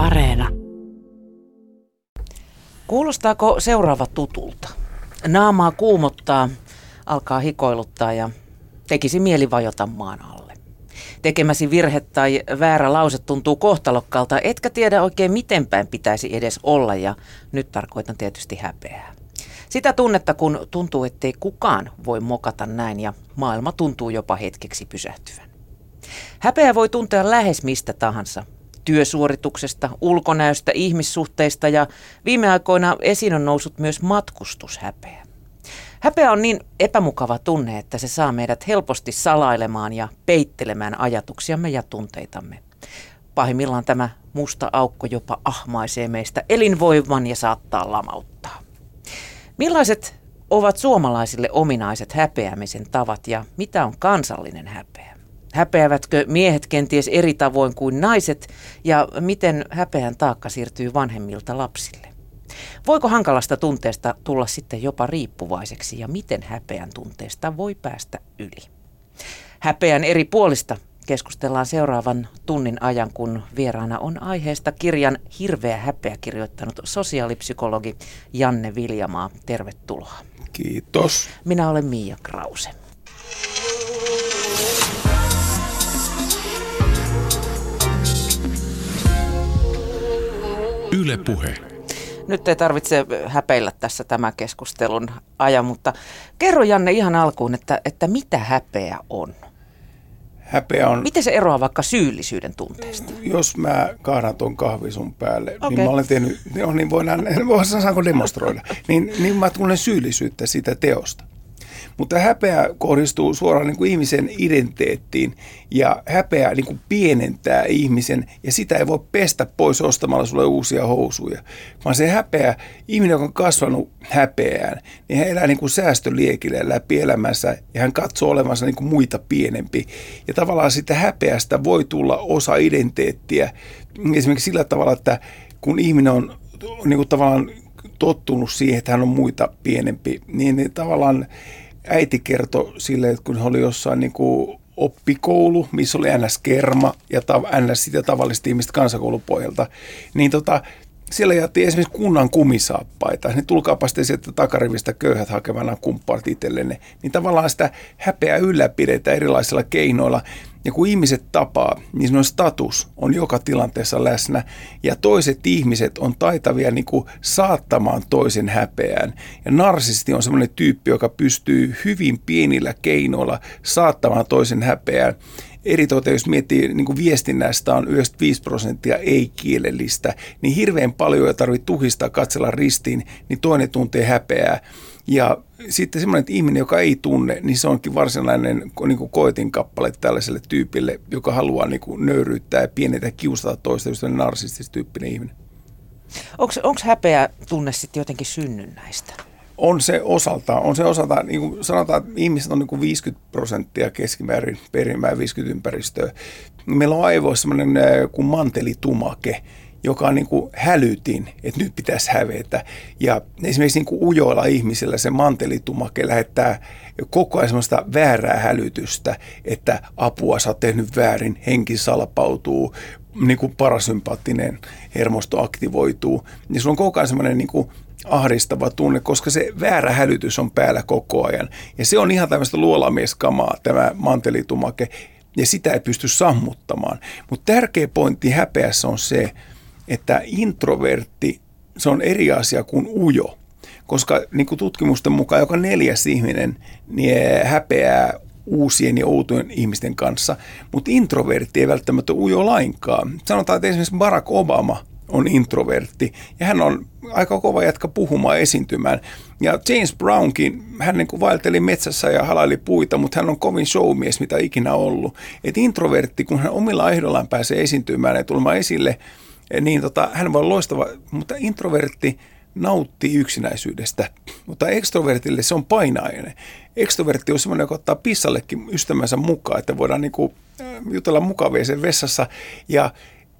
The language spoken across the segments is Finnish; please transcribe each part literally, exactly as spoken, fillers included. Areena. Kuulostaako seuraava tutulta? Naamaa kuumottaa, alkaa hikoiluttaa ja tekisi mieli vajota maan alle. Tekemäsi virhe tai väärä lause tuntuu kohtalokkaalta, etkä tiedä oikein miten päin pitäisi edes olla ja nyt tarkoitan tietysti häpeää. Sitä tunnetta, kun tuntuu, ettei kukaan voi mokata näin ja maailma tuntuu jopa hetkeksi pysähtyvän. Häpeä voi tuntea lähes mistä tahansa. Työsuorituksesta, ulkonäöstä, ihmissuhteista ja viime aikoina esiin on noussut myös matkustushäpeä. Häpeä on niin epämukava tunne, että se saa meidät helposti salailemaan ja peittelemään ajatuksiamme ja tunteitamme. Pahimmillaan tämä musta aukko jopa ahmaisee meistä elinvoiman ja saattaa lamauttaa. Millaiset ovat suomalaisille ominaiset häpeämisen tavat ja mitä on kansallinen häpeä? Häpeävätkö miehet kenties eri tavoin kuin naiset ja miten häpeän taakka siirtyy vanhemmilta lapsille? Voiko hankalasta tunteesta tulla sitten jopa riippuvaiseksi ja miten häpeän tunteesta voi päästä yli? Häpeän eri puolista keskustellaan seuraavan tunnin ajan, kun vieraana on aiheesta kirjan Hirveä häpeä kirjoittanut sosiaalipsykologi Janne Viljamaa. Tervetuloa. Kiitos. Minä olen Miia Krause. Yle Puhe. Nyt ei tarvitse häpeillä tässä tämän keskustelun ajan, mutta kerro Janne ihan alkuun, että, että mitä häpeä on? Häpeä on... Miten se eroaa vaikka syyllisyyden tunteesta? Jos mä kahdan ton kahvi sun päälle, okay. niin mä olen tehnyt, no niin voidaan, saanko demonstroida, niin, niin mä tunnen syyllisyyttä siitä teosta. Mutta häpeä kohdistuu suoraan niin kuin ihmisen identiteettiin ja häpeä niin kuin pienentää ihmisen ja sitä ei voi pestä pois ostamalla sulle uusia housuja. Vaan se häpeä, ihminen joka on kasvanut häpeään, niin hän elää niin kuin säästöliekillä läpi elämänsä ja hän katsoo olevansa niin kuin muita pienempi. Ja tavallaan sitä häpeästä voi tulla osa identiteettiä esimerkiksi sillä tavalla, että kun ihminen on niin kuin tavallaan tottunut siihen, että hän on muita pienempi, niin tavallaan äiti kertoi silleen, että kun hän oli jossain niin kuin oppikoulu, missä oli N S-kerma ja N S sitä tavalliset ihmiset kansakoulupohjalta, niin tota, siellä jaettiin esimerkiksi kunnan kumisaappaita. Niin tulkaapa sitten sieltä takarivistä köyhät hakevana kumppaat itsellenne. Niin tavallaan sitä häpeää ylläpidetään erilaisilla keinoilla. Ja kun ihmiset tapaa, niin semmoinen status on joka tilanteessa läsnä ja toiset ihmiset on taitavia niin kuin saattamaan toisen häpeään. Ja narsisti on semmoinen tyyppi, joka pystyy hyvin pienillä keinoilla saattamaan toisen häpeään. Eritoten jos miettii, niin kuin viestinnästä on yhdeksänkymmentäviisi prosenttia ei-kielellistä, niin hirveän paljon ei tarvitse tuhista katsella ristiin, niin toinen tuntee häpeää. Ja sitten semmoinen ihminen, joka ei tunne, niin se onkin varsinainen niin kuin koetinkappale tällaiselle tyypille, joka haluaa niin kuin nöyryyttää ja pienetä kiusata toista, just tämmöinen narsististyyppinen ihminen. Onko häpeä tunne sitten jotenkin synnynnäistä? On se osaltaan. On se osaltaan, niin kuin sanotaan, että ihmiset on niin kuin viisikymmentä prosenttia keskimäärin perimää viisikymmentä ympäristöä. Meillä on aivoissa semmoinen kuin mantelitumake, joka on niin kuin hälytin, että nyt pitäisi hävetä. Ja esimerkiksi niin kuin ujoilla ihmisillä se mantelitumake lähettää koko ajan semmoista väärää hälytystä, että apua, sä oot tehnyt väärin, henki salpautuu, niin kuin parasympaattinen hermosto aktivoituu. Niin sulla on koko ajan semmoinen niin kuin ahdistava tunne, koska se väärä hälytys on päällä koko ajan. Ja se on ihan tämmöistä luolamieskamaa, tämä mantelitumake, ja sitä ei pysty sammuttamaan. Mutta tärkeä pointti häpeässä on se, että introvertti, se on eri asia kuin ujo, koska niin kuin tutkimusten mukaan joka neljäs ihminen niin häpeää uusien ja outojen ihmisten kanssa, mutta introvertti ei välttämättä ujo lainkaan. Sanotaan, että esimerkiksi Barack Obama on introvertti ja hän on aika kova jatka puhumaan ja esiintymään. Ja James Brownkin, hän niin kuin vaelteli metsässä ja halaili puita, mutta hän on kovin showmies, mitä ikinä ollut. Et introvertti, kun hän omilla ehdollaan pääsee esiintymään ja tulemaan esille, niin tota, hän voi loistava, mutta introvertti nauttii yksinäisyydestä, mutta ekstrovertille se on painainen. Ekstrovertti on semmoinen, joka ottaa pissallekin ystävänsä mukaan, että voidaan niin kuin jutella mukavia sen vessassa. Ja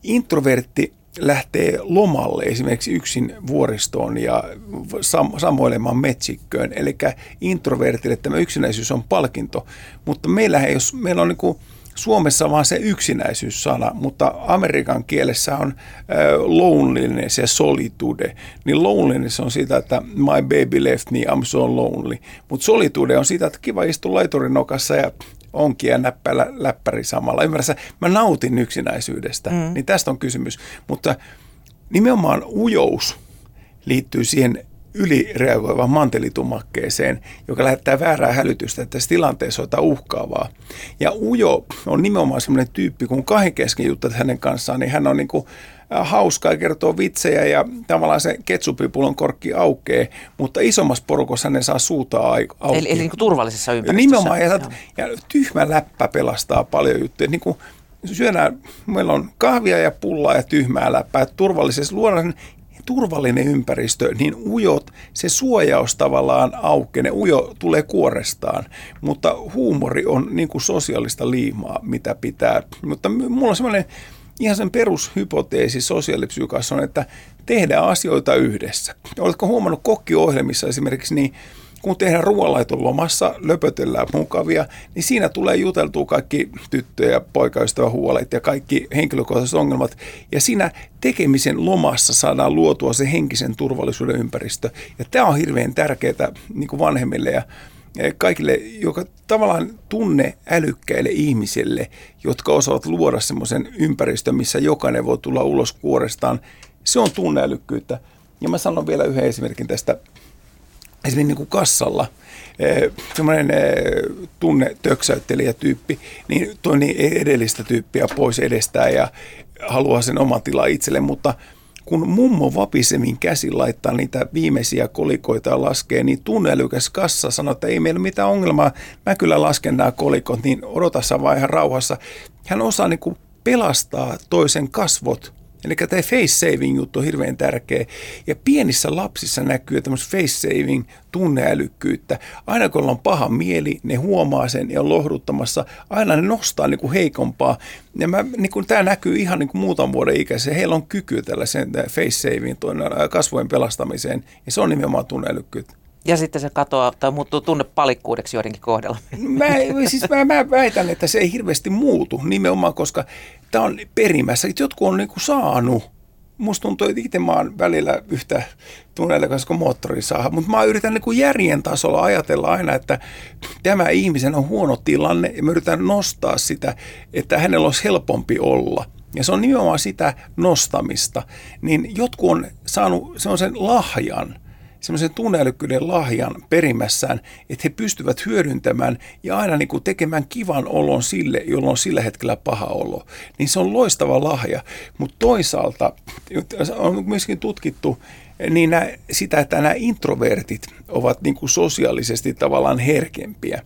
introvertti lähtee lomalle esimerkiksi yksin vuoristoon ja sam- samoilemaan metsikköön. Eli introvertille tämä yksinäisyys on palkinto, mutta meillähän, jos meillä on niin kuin Suomessa on vaan se yksinäisyys-sana, mutta amerikan kielessä on loneliness ja solitude. Niin loneliness on sitä, että my baby left me, I'm so lonely. Mutta solitude on sitä, että kiva istua laiturin nokassa ja onkin ja näppälä läppäri samalla. Ymmärrässä, mä nautin yksinäisyydestä, mm. niin tästä on kysymys. Mutta nimenomaan ujous liittyy siihen ylireagoivan mantelitumakkeeseen, joka lähettää väärää hälytystä, että tässä tilanteessa on jotain uhkaavaa. Ja ujo on nimenomaan sellainen tyyppi, kun kahden kesken juttat hänen kanssaan, niin hän on niin kuin hauskaa, kertoo vitsejä ja tavallaan se ketsupipullon korkki aukeaa, mutta isommassa porukassa ne saa suutaa auki. Eli, eli niin kuin turvallisessa ympäristössä. Nimenomaan, ja, saat, ja tyhmä läppä pelastaa paljon juttuja. Niin kuin syödään, meillä on kahvia ja pullaa ja tyhmää läppää, turvallisessa luodaan turvallinen ympäristö, niin ujot, se suojaus tavallaan aukenee, ujo tulee kuorestaan, mutta huumori on niin kuin sosiaalista liimaa, mitä pitää. Mutta mulla on semmoinen ihan sen perushypoteesi sosiaalipsyykassa on, että tehdään asioita yhdessä. Oletko huomannut kokkiohjelmissa esimerkiksi, niin kun tehdään ruoanlaiton lomassa, löpötellään mukavia, niin siinä tulee juteltua kaikki tyttö- ja poikaystävä huolet ja kaikki henkilökohtaiset ongelmat. Ja siinä tekemisen lomassa saadaan luotua se henkisen turvallisuuden ympäristö. Ja tämä on hirveän tärkeää niin kuin vanhemmille ja kaikille, joka tavallaan tunne älykkäille ihmisille, jotka osaavat luoda semmoisen ympäristön, missä jokainen voi tulla ulos kuorestaan. Se on tunneälykkyyttä. Ja mä sanon vielä yhden esimerkin tästä. Esimerkiksi niin kuin kassalla, semmoinen tunnetöksäyttelijätyyppi, niin toi niin edellistä tyyppiä pois edestään ja haluaa sen oman tilaa itselle, mutta kun mummo vapisemmin käsin laittaa niitä viimeisiä kolikoita ja laskee, niin tunneälykäs kassa sanoo, että ei meillä ole mitään ongelmaa, mä kyllä lasken nämä kolikot, niin odotassa vaan ihan rauhassa. Hän osaa niin kuin pelastaa toisen kasvot. Eli tämä face-saving-juttu on hirveän tärkeä. Ja pienissä lapsissa näkyy tämmöistä face-saving-tunneälykkyyttä. Aina kun on paha mieli, ne huomaa sen ja on lohduttamassa. Aina ne nostaa niin kuin heikompaa. Ja mä, niin kuin, tämä näkyy ihan niin kuin muutaman vuoden ikäisessä. Heillä on kyky tällaiseen face-saving, kasvojen pelastamiseen. Ja se on nimenomaan tunneälykkyyttä. Ja sitten se katoaa tai muuttuu tunnepalikkuudeksi joidenkin kohdalla. Mä, siis mä, mä väitän, että se ei hirveästi muutu nimenomaan, koska tämä on perimässä. Jotkut on niinku saanut. Musta tuntuu, että itse mä oon välillä yhtä tunneilla, koska moottori saa. Mutta mä yritän niinku järjen tasolla ajatella aina, että tämä ihmisen on huono tilanne. Ja mä yritän nostaa sitä, että hänellä olisi helpompi olla. Ja se on nimenomaan sitä nostamista. Niin jotkut on saanut sellaisen lahjan. Semmoisen tunneälykkyyden lahjan perimässään, että he pystyvät hyödyntämään ja aina niin kuin tekemään kivan olon sille, jolla on sillä hetkellä paha olo. Niin se on loistava lahja, mutta toisaalta on myöskin tutkittu niin nämä, sitä, että nämä introvertit ovat niin kuin sosiaalisesti tavallaan herkempiä.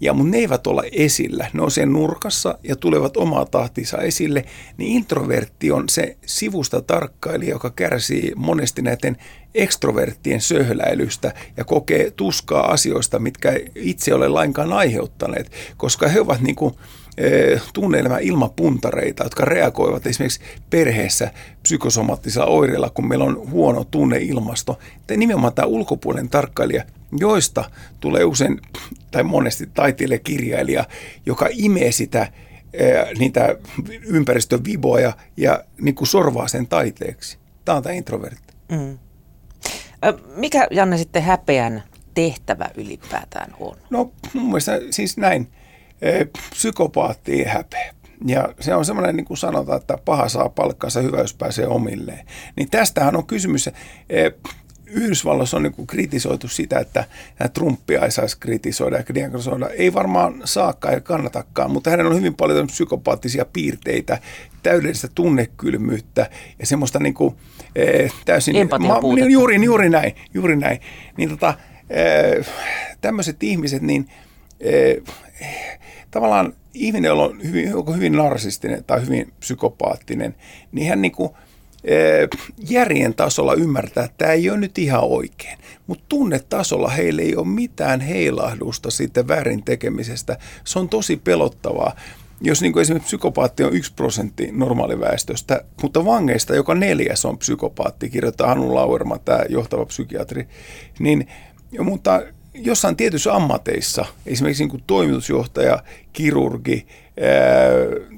Ja mun ne eivät olla esillä, ne on sen nurkassa ja tulevat omaa tahtinsa esille, niin introvertti on se sivusta tarkkailija, joka kärsii monesti näiden ekstroverttien söhläilystä ja kokee tuskaa asioista, mitkä itse ole lainkaan aiheuttaneet, koska he ovat niin kuin tunneelämän ilmapuntareita, jotka reagoivat esimerkiksi perheessä psykosomaattisilla oireilla, kun meillä on huono tunneilmasto. Tai nimenomaan tämä ulkopuolinen tarkkailija, joista tulee usein tai monesti taiteilija-kirjailija, joka imee sitä, niitä ympäristön viboja ja niin kuin sorvaa sen taiteeksi. Tämä on tämä introvertti. Mm. Mikä, Janne, sitten häpeän tehtävä ylipäätään on? No mun mielestä siis näin. Psykopaatti ei häpeä. Ja se on semmoinen, niin kuin sanotaan, että paha saa palkkansa, hyvä jos pääsee omilleen. Niin tästähän on kysymys. Yhdysvalloissa on niin kuin kritisoitu sitä, että Trumpia ei saisi kritisoida ja diagnosoida. Ei varmaan saakaan ja kannatakaan, mutta hänellä on hyvin paljon psykopaattisia piirteitä, täydellistä tunnekylmyyttä ja semmoista niin kuin, täysin... Empatian puutetta. Ma- juuri, juuri näin, juuri näin. Niin tota, tämmöiset ihmiset, niin... Tavallaan ihminen, jolla on hyvin, hyvin narsistinen tai hyvin psykopaattinen, niin hän niin kuin järjen tasolla ymmärtää, että tämä ei ole nyt ihan oikein. Mutta tunnetasolla heillä ei ole mitään heilahdusta siitä väärin tekemisestä. Se on tosi pelottavaa. Jos niin kuin esimerkiksi psykopaatti on yksi prosentti normaaliväestöstä, mutta vangeista joka neljäs on psykopaatti, kirjoittaa Hannu Lauerma, tämä johtava psykiatri, niin... Ja, mutta jossain tietyissä ammateissa, esimerkiksi niin kuin toimitusjohtaja, kirurgi, ää,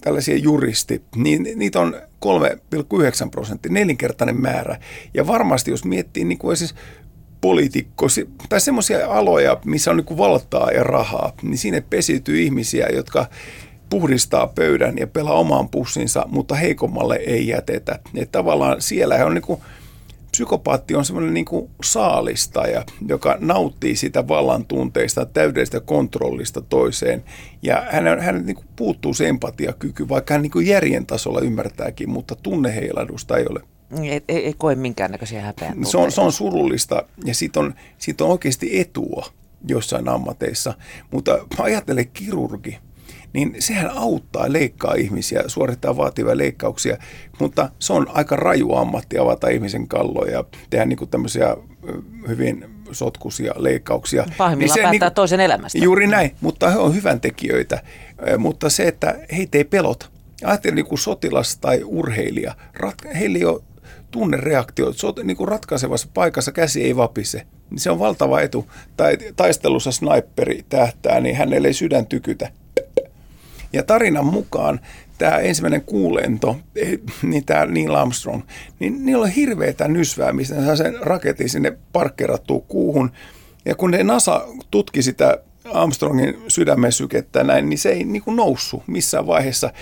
tällaisia juristit, niin niitä on kolme pilkku yhdeksän prosenttia, nelinkertainen määrä. Ja varmasti jos miettii niin kuin esimerkiksi poliitikko, tai semmoisia aloja, missä on niin kuin valtaa ja rahaa, niin sinne pesiytyy ihmisiä, jotka puhdistaa pöydän ja pelaa omaan pussinsa, mutta heikommalle ei jätetä. Et tavallaan siellä on niin kuin, psykopaatti on semmoinen niin kuin saalistaja, joka nauttii sitä vallan tunteista, täydellisestä kontrollista toiseen. Ja hän, hän niin kuin puuttuu se empatiakyky, vaikka hän niin kuin järjen tasolla ymmärtääkin, mutta tunneheiladusta ei ole. Ei, ei, ei koe minkäännäköisiä häpeän tunteita. Se on, se on surullista ja siitä on, siitä on oikeasti etua jossain ammateissa. Mutta ajattele kirurgi, niin sehän auttaa, leikkaa ihmisiä, suorittaa vaativia leikkauksia, mutta se on aika raju ammatti avata ihmisen kalloja ja tehdä niin kuin tämmöisiä hyvin sotkuisia leikkauksia. Pahimmillaan niin päättää niin kuin toisen elämästä. Juuri näin, mutta he on hyvän tekijöitä, mutta se, että heitä ei pelota. Ajattele niin kuin sotilas tai urheilija, Ratka- heillä ei ole tunnereaktioita, Sot- niin kuin ratkaisevassa paikassa käsi ei vapise. Se on valtava etu. Tai taistelussa snaipperi tähtää, niin hänelle ei sydän tykytä. Ja tarinan mukaan tämä ensimmäinen kuulento, niin tämä Neil Armstrong, niin niillä on hirveätä nysvää, mistä ne saa sen raketin sinne parkkerattuun kuuhun. Ja kun ne NASA tutki sitä Armstrongin sydämen sykettä näin, niin se ei niin kuin noussut missään vaiheessa.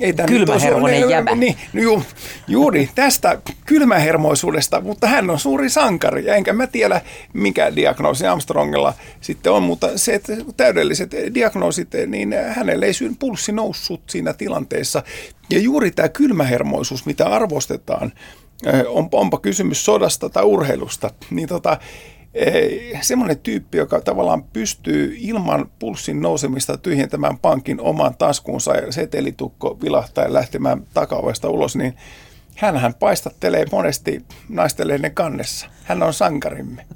Ei kylmähermoinen jäbä. Niin, ju, juuri tästä kylmähermoisuudesta, mutta hän on suuri sankari. Ja enkä mä tiedä, mikä diagnoosi Armstrongilla sitten on, mutta se, että täydelliset diagnoosit, niin hänelle ei syyn pulssi noussut siinä tilanteessa. Ja juuri tämä kylmähermoisuus, mitä arvostetaan, onpa kysymys sodasta tai urheilusta, niin tota, semmoinen tyyppi, joka tavallaan pystyy ilman pulssin nousemista tyhjentämään pankin oman taskuunsa ja setelitukko vilahtaa lähtemään takaovesta ulos, niin hänhän paistattelee monesti naisteleiden kannessa. Hän on sankarimme.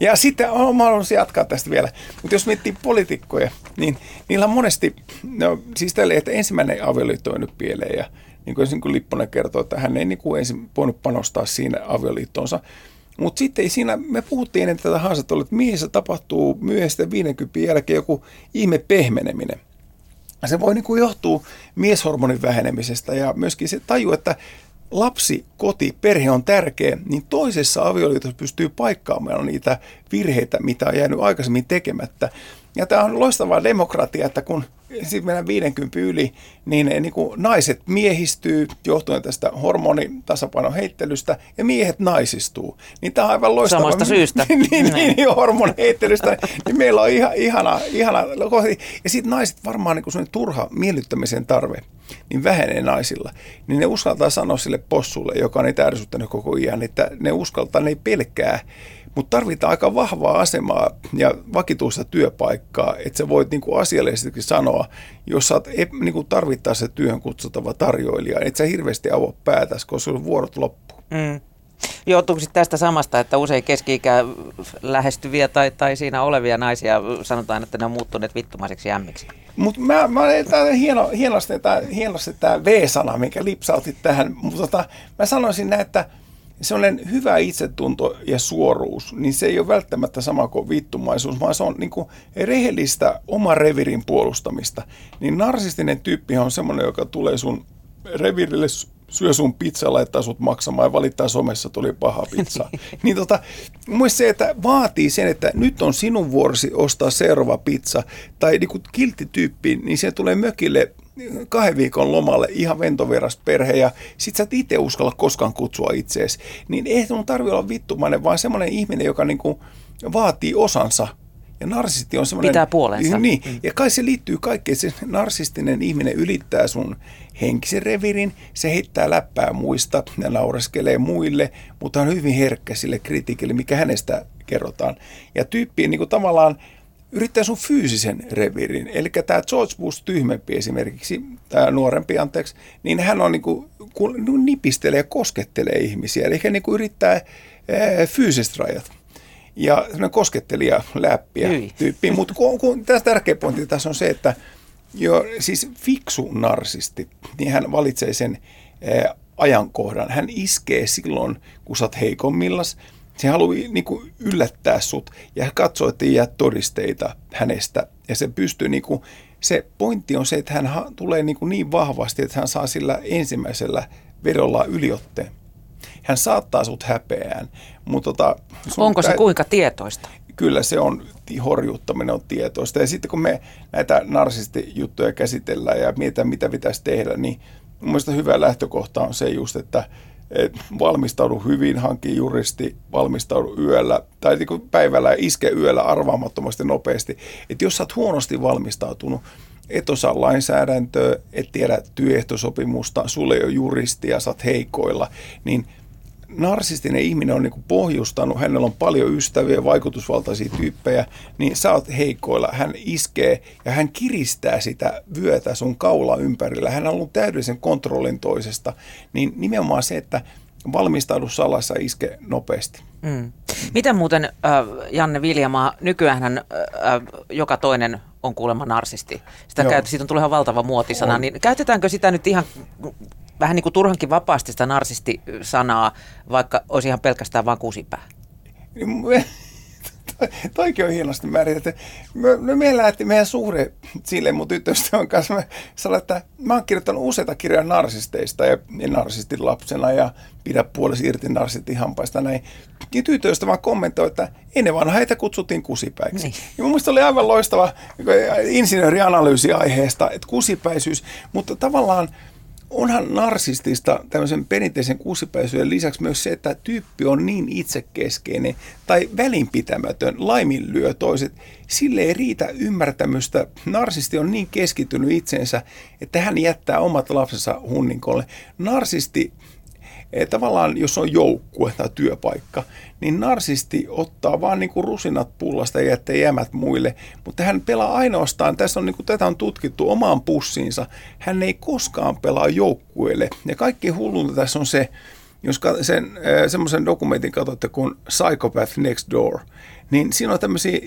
Ja sitten on mahdollista jatkaa tästä vielä. Mutta jos miettii poliitikkoja, niin niillä monesti, no siis tälle, että ensimmäinen avioliitto on nyt pieleen ja niin kuin, niin kuin Lipponen kertoo, että hän ei niin kuin ensin voinut panostaa siinä avioliittonsa. Mutta sitten siinä, me puhuttiin ennen tätä haastattelua, että miehissä tapahtuu myöhäisten viidenkymmenen jälkeen joku ihme pehmeneminen. Se voi niin kuin johtua mieshormonin vähenemisestä ja myöskin se taju, että lapsi, koti, perhe on tärkeä, niin toisessa avioliitossa pystyy paikkaamaan niitä virheitä, mitä on jäänyt aikaisemmin tekemättä. Ja tämä on loistavaa demokratia, että kun sitten mennään viidenkymmenen yli, niin, niin kuin naiset miehistyy johtuen tästä hormonitasapainon heittelystä ja miehet naisistuu. Niin tämä on aivan loistavaa. Samasta syystä. niin, niin, hormoni heittelystä. Niin meillä on ihan, ihana, ihana kohti. Ja sitten naiset varmaan niin kuin sellainen turha miellyttämisen tarve niin vähenee naisilla. Niin ne uskaltaa sanoa sille possulle, joka on niitä ärsyttänyt koko iän, että ne uskaltaa, ne ei pelkää. Mutta tarvitaan aika vahvaa asemaa ja vakituista työpaikkaa, että sä voit niinku asiallisesti sanoa, jos sä oot niinku tarvittaessa työhön kutsuttava tarjoilija, että sä hirveästi avoa päätäs, koska sun vuorot loppuu. Mm. Joutuuko sitten tästä samasta, että usein keski-ikää lähestyviä tai, tai siinä olevia naisia sanotaan, että ne on muuttuneet vittumaiseksi jämmiksi? Mutta mä, mä hieno, hienosti tämä V-sana, minkä lipsautit tähän, mutta tota, mä sanoisin näin, että sellainen hyvä itsetunto ja suoruus, niin se ei ole välttämättä sama kuin vittumaisuus, vaan se on niin kuin rehellistä oman revirin puolustamista. Niin narsistinen tyyppi on semmoinen, joka tulee sun revirille, syö sun pizzaa, laittaa sut maksamaan ja valittaa somessa, tuli paha pizza. Niin tota, muista se, että vaatii sen, että nyt on sinun vuorosi ostaa seuraava pizza. Tai niin kuin kilttityyppi, niin se tulee mökille kahden viikon lomalle ihan ventoveras perhe ja sit sä et itse uskalla koskaan kutsua itseesi, niin ei sun tarvitse olla vittumainen, vaan semmoinen ihminen, joka niinku vaatii osansa. Ja narsisti on semmoinen, pitää puolensa. Niin, ja kai se liittyy kaikkeen. Se narsistinen ihminen ylittää sun henkisen revirin, se heittää läppää muista ja naureskelee muille, mutta on hyvin herkkä sille kritiikille, mikä hänestä kerrotaan. Ja tyyppiin niinku tavallaan yrittää sun fyysisen revirin. Eli tämä George Bush tyhmempi esimerkiksi, tämä nuorempi anteeksi, niin hän on niin kuin, kun nipistelee ja koskettelee ihmisiä. Eli hän niin kuin yrittää ää, fyysiset rajat. Ja koskettelija läppiä tyyppi. Mutta tässä tärkeä pointti tässä on se, että jo, siis fiksu narsisti, niin hän valitsee sen ää, ajankohdan. Hän iskee silloin, kun sä oot heikommillaas. Se halusi niin kuin yllättää sut ja katsoi, että ei jää todisteita hänestä. Ja se pystyy, niin kuin, se pointti on se, että hän ha- tulee niin, kuin niin vahvasti, että hän saa sillä ensimmäisellä vedolla yliotteen. Hän saattaa sut häpeään. Mutta tota, onko se tä- kuinka tietoista? Kyllä se on, horjuttaminen on tietoista. Ja sitten kun me näitä narsistijuttuja käsitellään ja mietitään, mitä pitäisi tehdä, niin mun mielestä hyvä lähtökohta on se just, että et valmistaudu hyvin, hanki juristi, valmistaudu yöllä tai niin kuin päivällä ja iske yöllä arvaamattomasti nopeasti. Että jos sä oot huonosti valmistautunut, et osaa lainsäädäntöä, et tiedä työehtosopimusta, sulle ei ole juristia, sä oot heikoilla, niin narsistinen ihminen on niin kuin pohjustanut, hänellä on paljon ystäviä, vaikutusvaltaisia tyyppejä, niin sä oot heikoilla, hän iskee ja hän kiristää sitä vyötä sun kaula ympärillä. Hän on ollut täydellisen kontrollin toisesta, niin nimenomaan se, että valmistaudu salassa, iske nopeasti. Mm. Miten muuten, äh, Janne Viljamaa, nykyäänhän äh, joka toinen on kuulemma narsisti. Sitä käyt, siitä on tullut ihan valtava muotisana, on. Niin käytetäänkö sitä nyt ihan vähän niin kuin turhankin vapaasti sitä narsisti-sanaa, vaikka olisi ihan pelkästään vaan kusipää? Toikin on hienosti määritelty. Meillä lähti meidän suhde sille mun tyttöystävän kanssa. Mä sanoin, että mä oon kirjoittanut useita kirjoja narsisteista ja narsistin lapsena ja pidä puolesi irti narsistin hampaista näin. Ja tyttöystävä kommentoi, että ennen vanha heitä kutsuttiin kusipäiksi. Niin. Ja mun mielestä oli aivan loistava insinöörianalyysi aiheesta, että kusipäisyys, mutta tavallaan onhan narsistista tämmöisen perinteisen kuusipäisyyden lisäksi myös se, että tyyppi on niin itsekeskeinen tai välinpitämätön, laiminlyö toiset. Sille ei riitä ymmärtämystä. Narsisti on niin keskittynyt itsensä, että hän jättää omat lapsensa hunninkolle. Narsisti, tavallaan jos on joukkue tai työpaikka, niin narsisti ottaa vaan niin kuin rusinat pullasta ja jättää jämät muille, mutta hän pelaa ainoastaan, tässä on niin kuin, tätä on tutkittu omaan pussiinsa, hän ei koskaan pelaa joukkueelle. Ja kaikki hullunta tässä on se, jos sen, semmoisen dokumentin katsotte kuin Psychopath Next Door, niin siinä on tämmöisiä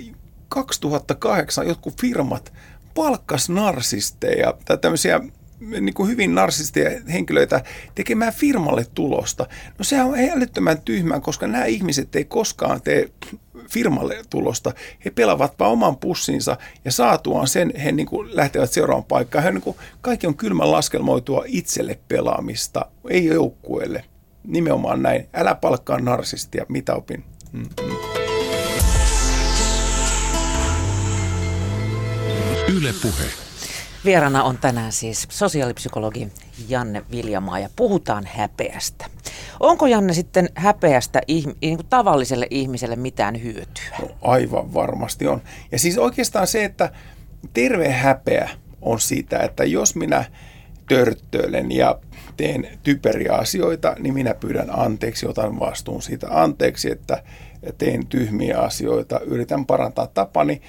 kaksituhattakahdeksan jotkut firmat palkkas narsisteja tai tämmöisiä niin kuin hyvin narsisteja henkilöitä tekemään firmalle tulosta. No se on älyttömän tyhmää, koska nämä ihmiset ei koskaan tee firmalle tulosta. He pelaavat vaan oman pussinsa ja saatuaan sen he niin kuin lähtevät seuraavaan paikkaan. He niin kuin, kaikki on kylmän laskelmoitua itselle pelaamista, ei joukkueelle. Nimenomaan näin. Älä palkkaa narsistia, mitä opin. Mm-hmm. Yle Puhe. Vierana on tänään siis sosiaalipsykologi Janne Viljamaa ja puhutaan häpeästä. Onko, Janne, sitten häpeästä ihm- niin kuin tavalliselle ihmiselle mitään hyötyä? No, aivan varmasti on. Ja siis oikeastaan se, että terve häpeä on sitä, että jos minä törttöilen ja teen typeriä asioita, niin minä pyydän anteeksi, otan vastuun siitä anteeksi, että teen tyhmiä asioita, yritän parantaa tapani.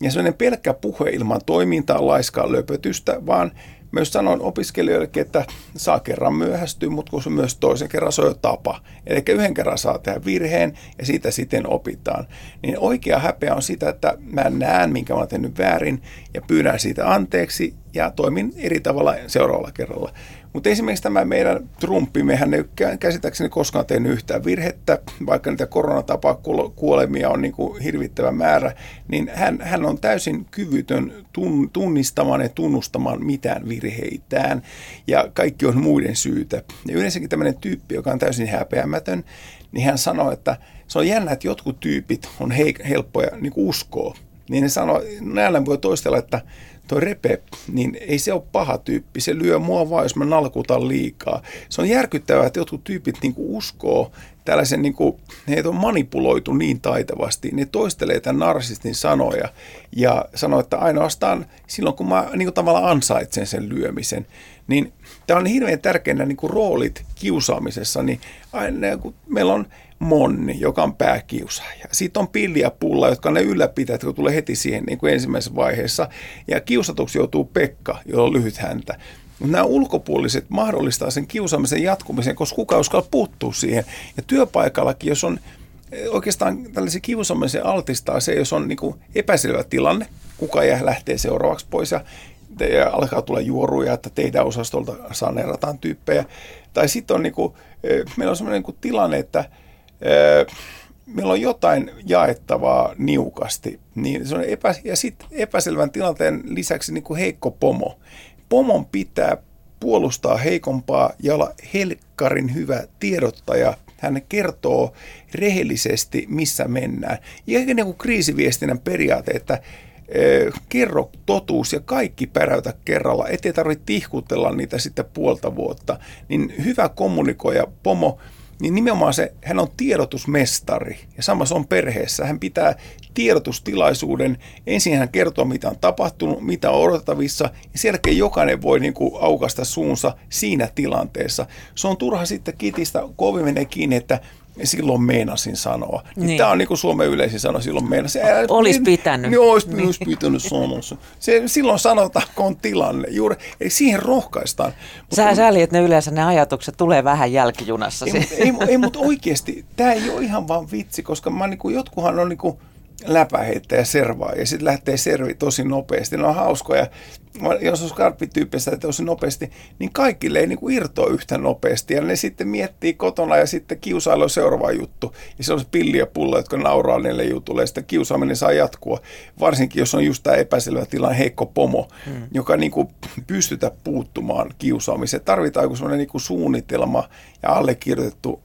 Ja sellainen pelkkä puhe ilman toimintaa, laiskaa löpötystä, vaan myös sanoin opiskelijoillekin, että saa kerran myöhästyä, mutta kun se myös toisen kerran se on jo tapa. Eli yhden kerran saa tehdä virheen ja siitä sitten opitaan. Niin oikea häpeä on sitä, että mä näen, minkä mä oon tehnyt väärin ja pyydän siitä anteeksi ja toimin eri tavalla seuraavalla kerralla. Mutta esimerkiksi tämä meidän Trumpi, mehän ei käsittääkseni koskaan tehnyt yhtään virhettä, vaikka niitä koronatapakuolemia on niin kuin hirvittävä määrä, niin hän, hän on täysin kyvytön tunnistamaan ja tunnustamaan mitään virheitään, ja kaikki on muiden syytä. Ja yleensäkin tämmöinen tyyppi, joka on täysin häpeämätön, niin hän sanoo, että se on jännä, että jotkut tyypit on heik- helppoja niin kuin uskoo. Niin ne sanoo, näillä voi toistella, että toi Repe, niin ei se ole paha tyyppi, se lyö mua vaan, jos mä nalkutan liikaa. Se on järkyttävää, että jotkut tyypit niin kuin uskoo tällaisen, niin kuin, heitä on manipuloitu niin taitavasti, ne toistelee tämän narsistin sanoja ja sanoo, että ainoastaan silloin, kun mä niin kuin tavallaan ansaitsen sen lyömisen, niin tämä on hirveän tärkeänä niin kuin roolit kiusaamisessa, niin aina kun meillä on Monni, joka on pääkiusaaja. Sitten on Pilli ja Pulla, jotka ne ylläpitää, kun tulee heti siihen niin kuin ensimmäisessä vaiheessa. Ja kiusatuksi joutuu Pekka, jolla on lyhyt häntä. Mutta nämä ulkopuoliset mahdollistaa sen kiusaamisen jatkumisen, koska kukaan uskalla puuttuu siihen. Ja työpaikallakin, jos on oikeastaan tällaisen kiusaamisen altistaa se, jos on niin kuin epäselvä tilanne, kuka jää lähtee seuraavaksi pois ja ja alkaa tulla juoruja, että teidän osastolta saneerataan tyyppejä. Tai sitten on niin kuin, meillä on sellainen niin kuin tilanne, että meillä on jotain jaettavaa niukasti, niin se on epä, ja sitten epäselvän tilanteen lisäksi niin kuin heikko pomo. Pomon pitää puolustaa heikompaa ja olla helkkarin hyvä tiedottaja. Hän kertoo rehellisesti, missä mennään. Ja ehkä niin kuin kriisiviestinnän periaate, että kerro totuus ja kaikki päräytä kerralla, ettei tarvitse tihkutella niitä sitten puolta vuotta. Niin hyvä kommunikoija, pomo, niin nimenomaan se, hän on tiedotusmestari ja sama se on perheessä. Hän pitää tiedotustilaisuuden, ensin hän kertoo mitä on tapahtunut, mitä on odotettavissa ja sen jälkeen jokainen voi niin kuin aukaista suunsa siinä tilanteessa. Se on turha sitten kitistä, kovin menee kiinni, että silloin meinasin sanoa. Niin. Tämä on niin kuin Suomen yleisin sana, silloin meinasin. Älä, olisi niin, pitänyt. Niin, olisi, niin. olisi pitänyt sanoa. Se, silloin sanotaan, kun on tilanne. Juuri, eli siihen rohkaistaan. Sä sääli, että ne yleensä ne ajatukset tulee vähän jälkijunassa. Ei, mutta ei, ei, mut oikeasti, tämä ei ole ihan vaan vitsi, koska mä, niin kuin, jotkuhan on niin kuin läpäheittäjä servaa ja sitten lähtee servi tosi nopeasti. Ne on hauskoja. Jos on skarppityyppissä tosi nopeasti, niin kaikille ei niin kuin irtoa yhtä nopeasti. Ja ne sitten miettii kotona ja sitten kiusailu on seuraava juttu. Ja se on se pilli ja pulla, jotka nauraa niille jutulle ja sitten kiusaaminen saa jatkua. Varsinkin, jos on just tämä epäselvä tilanne, heikko pomo, hmm. joka niin kuin pystytä puuttumaan kiusaamiseen. Tarvitaan joku sellainen niin kuin suunnitelma ja allekirjoitettu,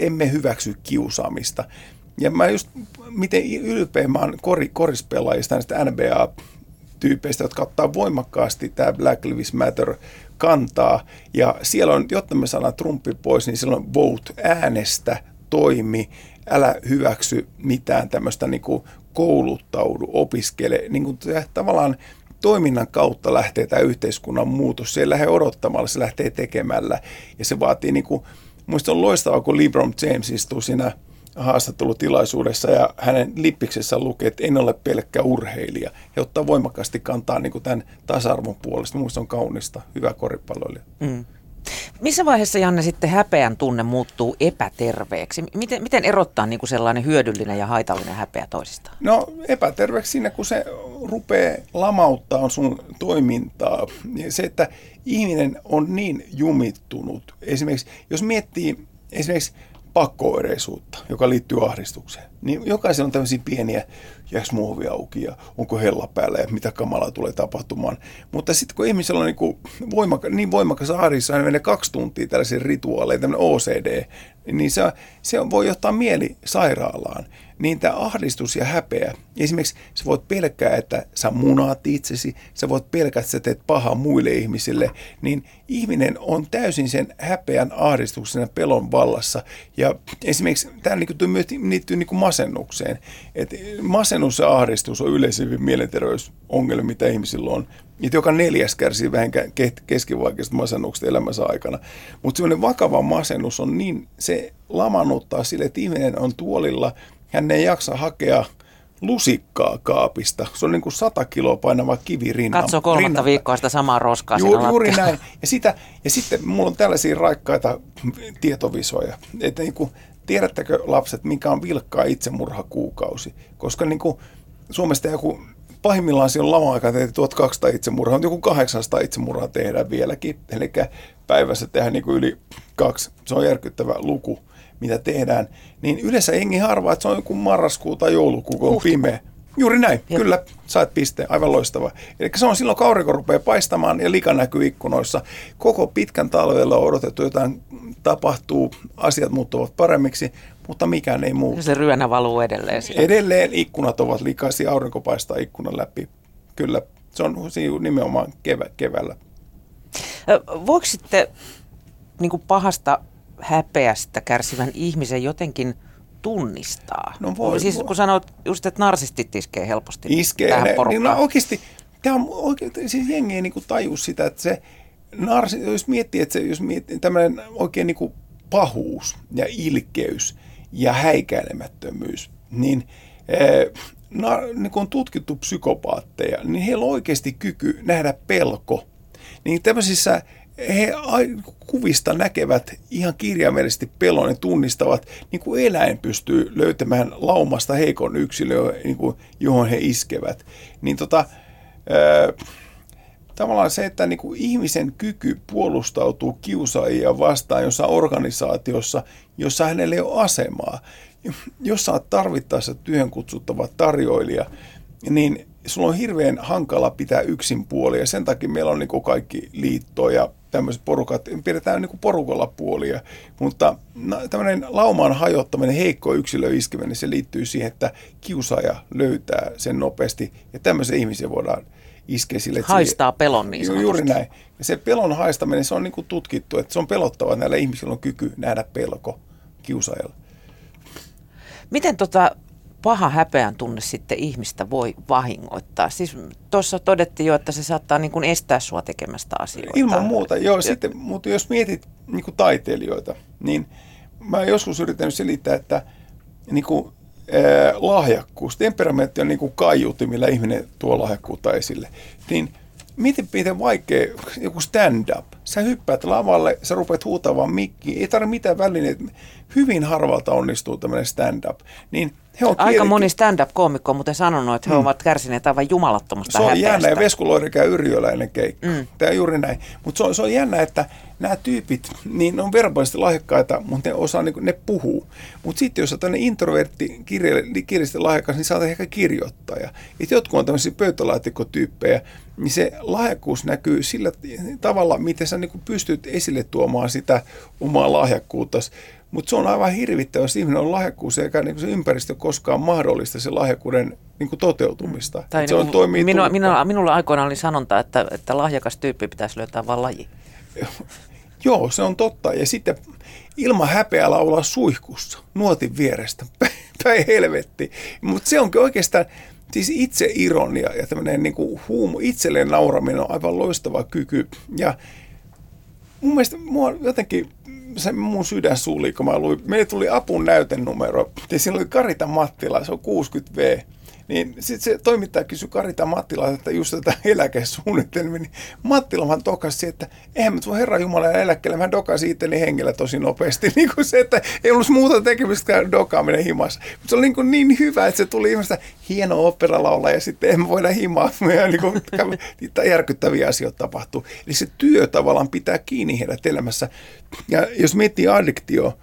emme hyväksy kiusaamista. Ja mä just, miten ylpeä mä oon kor, korispelaajista, näistä N B A-tyypeistä, jotka ottaa voimakkaasti tämä Black Lives Matter kantaa. Ja siellä on, jotta me saadaan Trumpi pois, niin silloin vote, äänestä, toimi, älä hyväksy mitään tämmöistä niin kuin kouluttaudu, opiskele. Niin kuin tavallaan toiminnan kautta lähtee tämä yhteiskunnan muutos. Se ei lähde odottamalla, se lähtee tekemällä. Ja se vaatii, niin kuin, musta on loistavaa, kun LeBron James istuu siinä haastattelutilaisuudessa ja hänen lippiksessä lukee, että en ole pelkkä urheilija. He ottaa voimakkaasti kantaa niin kuin tämän tasa-arvon puolesta. Minusta on kaunista, hyvä koripalloilija. Mm. Missä vaiheessa, Janne, sitten häpeän tunne muuttuu epäterveeksi? Miten, miten erottaa niin kuin sellainen hyödyllinen ja haitallinen häpeä toisistaan? No epäterveeksi siinä, kun se rupeaa lamauttaa sun toimintaa. Se, että ihminen on niin jumittunut. Esimerkiksi, jos miettii esimerkiksi pakko-oireisuutta, joka liittyy ahdistukseen. Niin jokaisella on tämmöisiä pieniä, jääks muovi auki ja onko hella päällä ja mitä kamalaa tulee tapahtumaan. Mutta sitten kun ihmisellä on niin, kuin voimaka, niin voimakas ahdissa, hän menee kaksi tuntia tällaisiin rituaaleihin, tämmöinen O C D, niin se, se voi johtaa mieli sairaalaan. Niin tämä ahdistus ja häpeä, esimerkiksi sä voit pelkää, että sä munaat itsesi, sä voit pelkää, että sä teet pahaa muille ihmisille, niin ihminen on täysin sen häpeän, ahdistuksen ja pelon vallassa. Ja esimerkiksi tämä liittyy niin kuin masennukseen. Et masennus ja ahdistus on yleisimpiä mielenterveysongelmia, mitä ihmisillä on. Et joka neljäs kärsii vähän keskivaikeista masennuksista elämänsä aikana. Mutta semmoinen vakava masennus on niin, se lamannuttaa sille, että ihminen on tuolilla. Hän ei jaksa hakea lusikkaa kaapista. Se on niin kuin sata kiloa painava kivi rinnan. Katso kolmatta viikkoa sitä samaa roskaa. Juuri, juuri näin. Ja, sitä, ja sitten mulla on tällaisia raikkaita tietovisoja. Että niin kuin, tiedättekö lapset, mikä on vilkkaa itsemurhakuukausi? Koska niin kuin Suomesta joku, pahimmillaan siinä on lama-aikaan tehty tuhatkaksisataa itsemurhaa, mutta joku kahdeksansataa itsemurhaa tehdään vieläkin. Eli päivässä tehdään niin kuin yli kaksi. Se on järkyttävä luku, mitä tehdään, niin yleensä jengi harvaa, että se on joku marraskuu tai joulukuu, kun on pimeä. Juuri näin, ja kyllä, saat pisteen, aivan loistava. Eli se on silloin, kun aurinko rupeaa paistamaan ja lika näkyy ikkunoissa. Koko pitkän talvella on odotettu, jotain tapahtuu, asiat muuttuvat paremmiksi, mutta mikään ei muutu. Se ryönä valuu edelleen. Sitä. Edelleen ikkunat ovat likaisia, aurinko paistaa ikkunan läpi. Kyllä, se on nimenomaan kevä, keväällä. Voiko sitten niin kuin pahasta häpeästä kärsivän ihmisen jotenkin tunnistaa? No voi, siis voi. Kun sanoit just, että narsistit iskee helposti iskee tähän ne, porukkaan. Niin, no oikeasti, tämä on oikeasti, siis jengi ei niinku taju sitä, että se narsi, jos miettii, että se, jos miettii tämmöinen oikein niinku pahuus ja ilkeys ja häikäilemättömyys, niin eh, na, niin kun on tutkittu psykopaatteja, niin heillä on oikeasti kyky nähdä pelko. Niin tämmöisissä he kuvista näkevät ihan kirjaimellisesti pelon ja tunnistavat, niin kuin eläin pystyy löytämään laumasta heikon yksilöön, niin kuin, johon he iskevät. Niin tota, äh, tavallaan se, että niin kuin ihmisen kyky puolustautuu kiusaajia vastaan jossain organisaatiossa, jossa hänellä ei ole asemaa, jos sä oot tarvittaessa työn kutsuttava tarjoilija, niin sulla on hirveän hankala pitää yksin puolia. Sen takia meillä on niin kuin kaikki liittoja, tämmöiset porukat, pidetään niin kuin porukalla puolia. Mutta tämmöinen laumaan hajottaminen, heikko yksilö iskeminen, se liittyy siihen, että kiusaaja löytää sen nopeasti. Ja tämmöisen ihmisen voidaan iskeä sille. Haistaa siihen, pelon niin sanotusti. Juuri näin. Ja se pelon haistaminen, se on niin kuin tutkittu, että se on pelottava. Näillä ihmisillä on kyky nähdä pelko kiusaajalla. Miten tota paha häpeän tunne sitten ihmistä voi vahingoittaa? Siis tuossa todettiin jo, että se saattaa niin kuin estää sua tekemästä asioita. Ilman muuta, joo. Sitten, mutta jos mietit niin kuin taiteilijoita, niin mä oon joskus yrittänyt selittää, että niin kuin, ää, lahjakkuus, temperamentti on niin kuin kaiutti, millä ihminen tuo lahjakkuutta esille. Niin miten, miten vaikea, joku stand-up, sä hyppäät lavalle, sä rupeat huutamaan mikkiin, ei tarvitse mitään välineitä, hyvin harvalta onnistuu tämmöinen stand-up, niin aika kielikin. Moni stand-up-koomikko on muuten sanonut, että he mm. ovat kärsineet aivan jumalattomasta häpeästä. Se on häpeästä. Jännä, ja Veskuloiri käy Yrjöläinen keikka. Mm. Tämä on juuri näin. Mutta se on, se on jännä, että nämä tyypit, niin ne on verbaalisesti lahjakkaita, mutta ne osaa, niin ne puhuu. Mutta sitten jos on tämmöinen introvertti kirjallisesti lahjakas, niin saattaa ehkä kirjoittaja. Et jotkut on tämmöisiä pöytälaatikkotyyppejä, niin se lahjakkuus näkyy sillä tavalla, miten sä niin pystyt esille tuomaan sitä omaa lahjakkuuttasi. Mutta se on aivan hirvittävä, jos ihminen on lahjakkuus, eikä niin se ympäristö koskaan mahdollista se lahjakkuuden niin kuin toteutumista. Tai niin, se on, toimii minua, minua, minulla aikoinaan oli sanonta, että, että lahjakas tyyppi pitäisi löytää vain laji. Joo, se on totta. Ja sitten ilman häpeää laulaa suihkussa, nuotin vierestä, päin helvetti. Mutta se onkin oikeastaan, siis itse ironia ja tämmöinen niin kuin huumu, itselleen nauraminen on aivan loistava kyky. Ja mun mielestä mua jotenkin... Se mun sydän suli, kun mä luin. Meille tuli Apun näytenumero, ja siinä oli Karita Mattila, se on kuusikymmentä vuotta. Niin sitten se toimittaja kysyi Karita Mattilaa, että just tätä eläkesuunnitelmia, niin Mattilahan dokasi, että eihän mä tule Herran Jumalan eläkkeelle, mä dokasin itseni hengellä tosi nopeasti. Niin kuin se, että ei ollut muuta tekemistä kuin dokaaminen himassa. Mutta se oli niin, niin hyvä, että se tuli ihmistä hieno operalaula ja sitten emme voida himaa. Niin niitä järkyttäviä asioita tapahtuu. Eli se työ tavallaan pitää kiinni heidät elämässä. Ja jos miettii addiktio,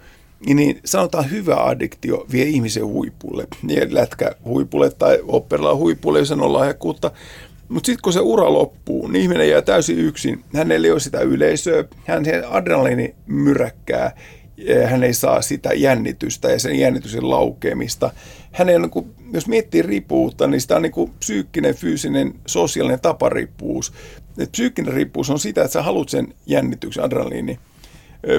niin sanotaan hyvä addiktio vie ihmisen huipulle, lätkä huipulle tai operalla huipulle, jos hän on lahjakkuutta. Mutta sitten kun se ura loppuu, niin ihminen jää täysin yksin. Hänellä ei ole sitä yleisöä, hän sen adrenaliini myräkkää, hän ei saa sitä jännitystä ja sen jännityksen laukeamista. Hän ei, jos miettii riippuvuutta, niin sitä on niin kuin psyykkinen, fyysinen, sosiaalinen tapariippuvuus. Et psyykkinen riippuvuus on sitä, että sä haluat sen jännityksen adrenaliini.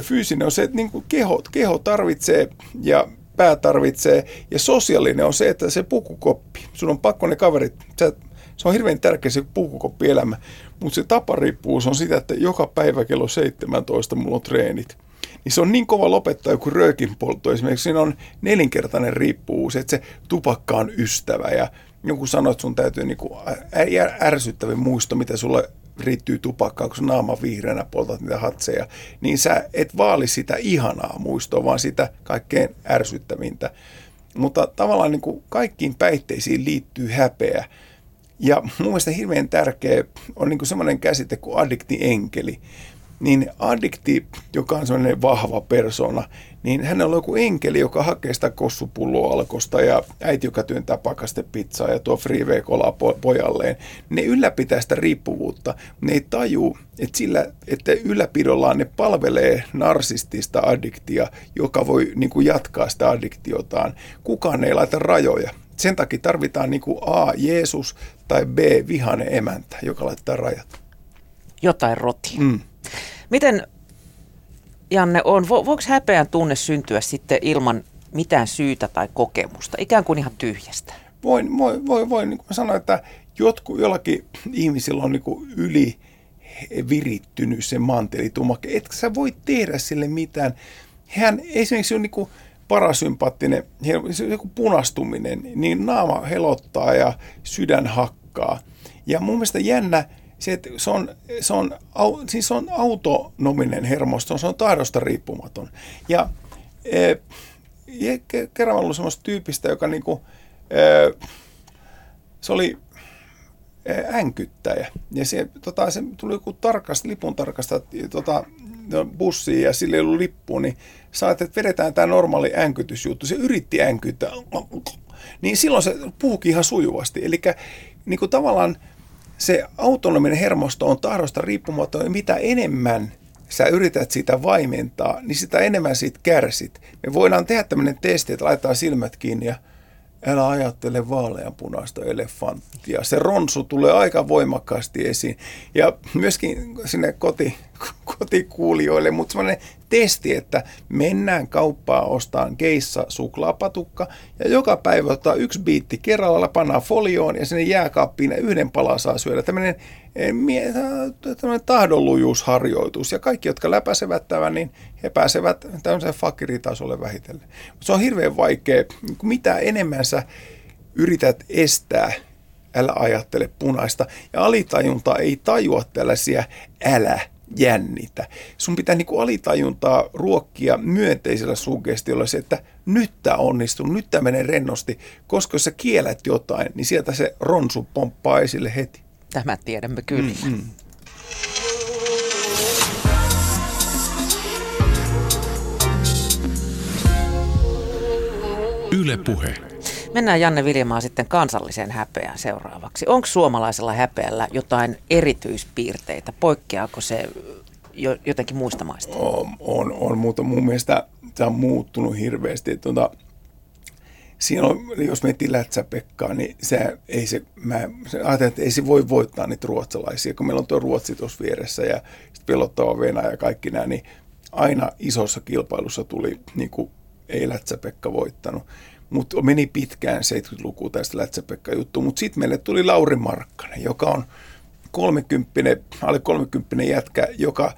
Fyysinen on se, että niin kuin keho, keho tarvitsee ja pää tarvitsee, ja sosiaalinen on se, että se pukukoppi, sun on pakko ne kaverit, sä, se on hirveän tärkeä se pukukoppielämä, mutta se tapariippuvuus on sitä, että joka päivä kello seitsemäntoista mulla on treenit. Niin se on niin kova lopettaa joku röökin poltto, esimerkiksi siinä on nelinkertainen riippuvuus, että se tupakka on ystävä, ja joku sanoo, että sun täytyy niin kuin ärsyttävä muisto, mitä sulle riittyy tupakkaan, kun naama vihreänä poltat niitä hatseja, niin sä et vaali sitä ihanaa muistoa, vaan sitä kaikkein ärsyttävintä. Mutta tavallaan niin kuin kaikkiin päihteisiin liittyy häpeä. Ja mun mielestä hirveän tärkeä on niin kuin semmoinen käsite kuin addikti-enkeli. Niin addikti, joka on semmoinen vahva persona, niin hänellä on joku enkeli, joka hakee sitä kossupulloa Alkosta ja äiti, joka työntää pakastepizzaa ja tuo freeway-kolaa pojalleen. Ne ylläpitää sitä riippuvuutta. Ne ei tajuu, että sillä, että ylläpidollaan ne palvelee narsistista addiktia, joka voi niin kuin jatkaa sitä addiktiotaan. Kukaan ei laita rajoja. Sen takia tarvitaan niin kuin A, Jeesus, tai B, vihainen emäntä, joka laittaa rajat. Jotain rotia. Mm. Miten, Janne, on, vo, voiko häpeän tunne syntyä sitten ilman mitään syytä tai kokemusta, ikään kuin ihan tyhjästä? Voin, voi, voi, voi. Niin kuin mä sanoin, että jotku, jollakin ihmisillä on niin kuin yli virittynyt se mantelitumake, etkä sä voi tehdä sille mitään. Hän esimerkiksi on niin kuin parasympaattinen, joku punastuminen, niin naama helottaa ja sydän hakkaa. Ja mun mielestä jännä, Se, se, on, se, on, siis se on autonominen hermosto, se on tahdosta riippumaton. Ja e, kerran ollut semmoista tyypistä, joka niinku, e, se oli e, änkyttäjä. Ja se, tota, se tuli joku tarkast, lipun tarkasta tota, bussiin ja sille ei ollut lippua, niin sä ajattelet, että vedetään tämä normaali änkytysjuttu. Se yritti änkyttää, niin silloin se puhukin ihan sujuvasti. Eli niin kuin tavallaan se autonominen hermosto on tahdosta riippumaton, ja mitä enemmän sä yrität sitä vaimentaa, niin sitä enemmän siitä kärsit. Me voidaan tehdä tämmöinen testi, että laitetaan silmät kiinni ja älä ajattele vaaleanpunaista elefanttia. Se ronsu tulee aika voimakkaasti esiin. Ja myöskin sinne koti, kotikuulijoille, mutta semmoinen testi, että mennään kauppaan ostaan keissa suklaapatukka ja joka päivä ottaa yksi biitti kerralla, pannaan folioon ja sinne jääkaappiin ja yhden palan saa syödä. Tämmöinen, tämmöinen tahdonlujuusharjoitus ja kaikki, jotka läpäisevät tämän, niin he pääsevät tämmöiseen fakiritasolle vähitellen. Se on hirveän vaikea, mitä enemmän sä yrität estää, älä ajattele punaista ja alitajunta ei tajua tällaisia älä jännitä. Sun pitää niin kuin alitajuntaa ruokkia myönteisellä suggestiolla se, että nyt tämä onnistuu, nyt tämä menee rennosti, koska jos sä kielät jotain, niin sieltä se ronsu pomppaa esille heti. Tämä tiedämme kyllä. Mm-hmm. Yle Puhe. Mennään Janne Viljamaa sitten kansalliseen häpeään seuraavaksi. Onko suomalaisella häpeällä jotain erityispiirteitä? Poikkeaako se jotenkin muista maista? On, on, on mutta mun mielestä tämä on muuttunut hirveästi. Tuota, siinä on, jos miettii Lätsä-Pekkaa, niin se, ei se, mä, se ajattelin, että ei se voi voittaa niitä ruotsalaisia, kun meillä on tuo Ruotsi tuossa vieressä ja sitten pelottava Venäjä ja kaikki nämä, niin aina isossa kilpailussa tuli, niin kuin ei Lätsä-Pekka voittanut. Mutta meni pitkään seitsemänkymmentäluku tästä Lätsä-Pekka-juttu, mutta sitten meille tuli Lauri Markkanen, joka on kolmekymppinen, alle kolmekymppinen jätkä, joka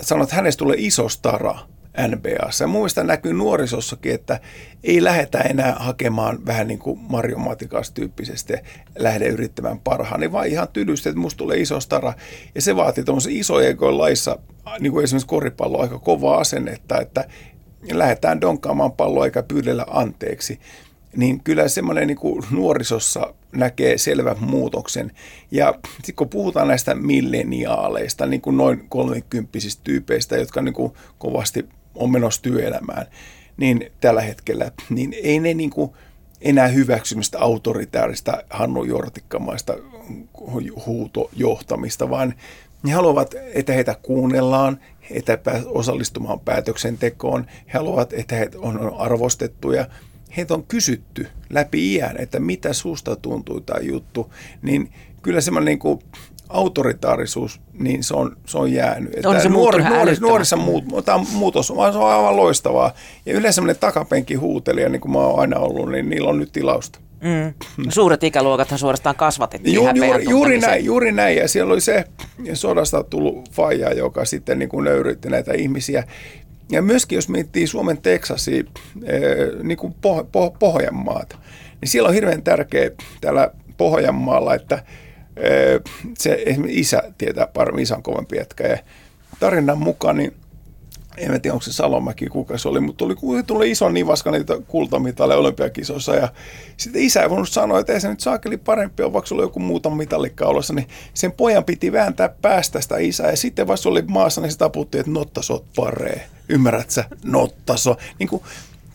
sanoi, että hänestä tulee iso stara N B A:ssa. Ja mun mielestä näkyy nuorisossakin, että ei lähdetä enää hakemaan vähän niin kuin Mario Matikas tyyppisesti lähde yrittämään parhaan, niin vaan ihan tylysti, että musta tulee iso stara. Ja se vaatii tuollaisen isojen laissa, niin kuin esimerkiksi koripallo, aika kovaa asennetta, että lähdetään donkaamaan palloa eikä pyydellä anteeksi, niin kyllä semmoinen niin kuin nuorisossa näkee selvän muutoksen. Ja sitten kun puhutaan näistä milleniaaleista, niin kuin noin kolmekymppisistä tyypeistä, jotka niin kuin kovasti on menossa työelämään, niin tällä hetkellä, niin ei ne niin kuin enää hyväksymistä autoritääristä Hannu Jortikkamaista huutojohtamista, vaan ne haluavat, että heitä kuunnellaan, että pääsevät osallistumaan päätöksentekoon. He haluavat, että he on arvostettu ja heitä on kysytty läpi iän, että mitä susta tuntuu tämä juttu. Niin kyllä semmoinen niin kuin autoritaarisuus, niin se on, se on jäänyt. Että on se nuori, nuori, nuorissa muut, muutos on aivan loistavaa. Ja yleensä semmoinen takapenkin huutelija, niin kuin mä oon aina ollut, niin niillä on nyt tilausta. Mm. Suuret ikäluokathan suorastaan kasvatettiin Ju, häpeän tuntemiseen. Juuri näin, juuri näin. Ja siellä oli se sodasta tullut faija, joka sitten niin kuin nöyrytti näitä ihmisiä. Ja myöskin jos miettii Suomen Teksasia, niin kuin poh- poh- Pohjanmaata, niin siellä on hirveän tärkeä täällä Pohjanmaalla, että se esimerkiksi isä tietää paremmin, isän kovempi jätkä. Ja tarinan mukaan, niin en tiedä onko se Salomäki, kuka se oli, mutta oli tuli iso nivaska niitä kultamitaleja olympiakisossa ja sitten isä ei voinut sanoa, että ei se nyt saakeli parempi on, vaikka sulla joku muuta mitallikkaulassa, niin sen pojan piti vääntää päästä sitä isää ja sitten vaikka se oli maassa, niin se taputtiin, että nottasot paree, ymmärrät sä, nottaso. Niin kun,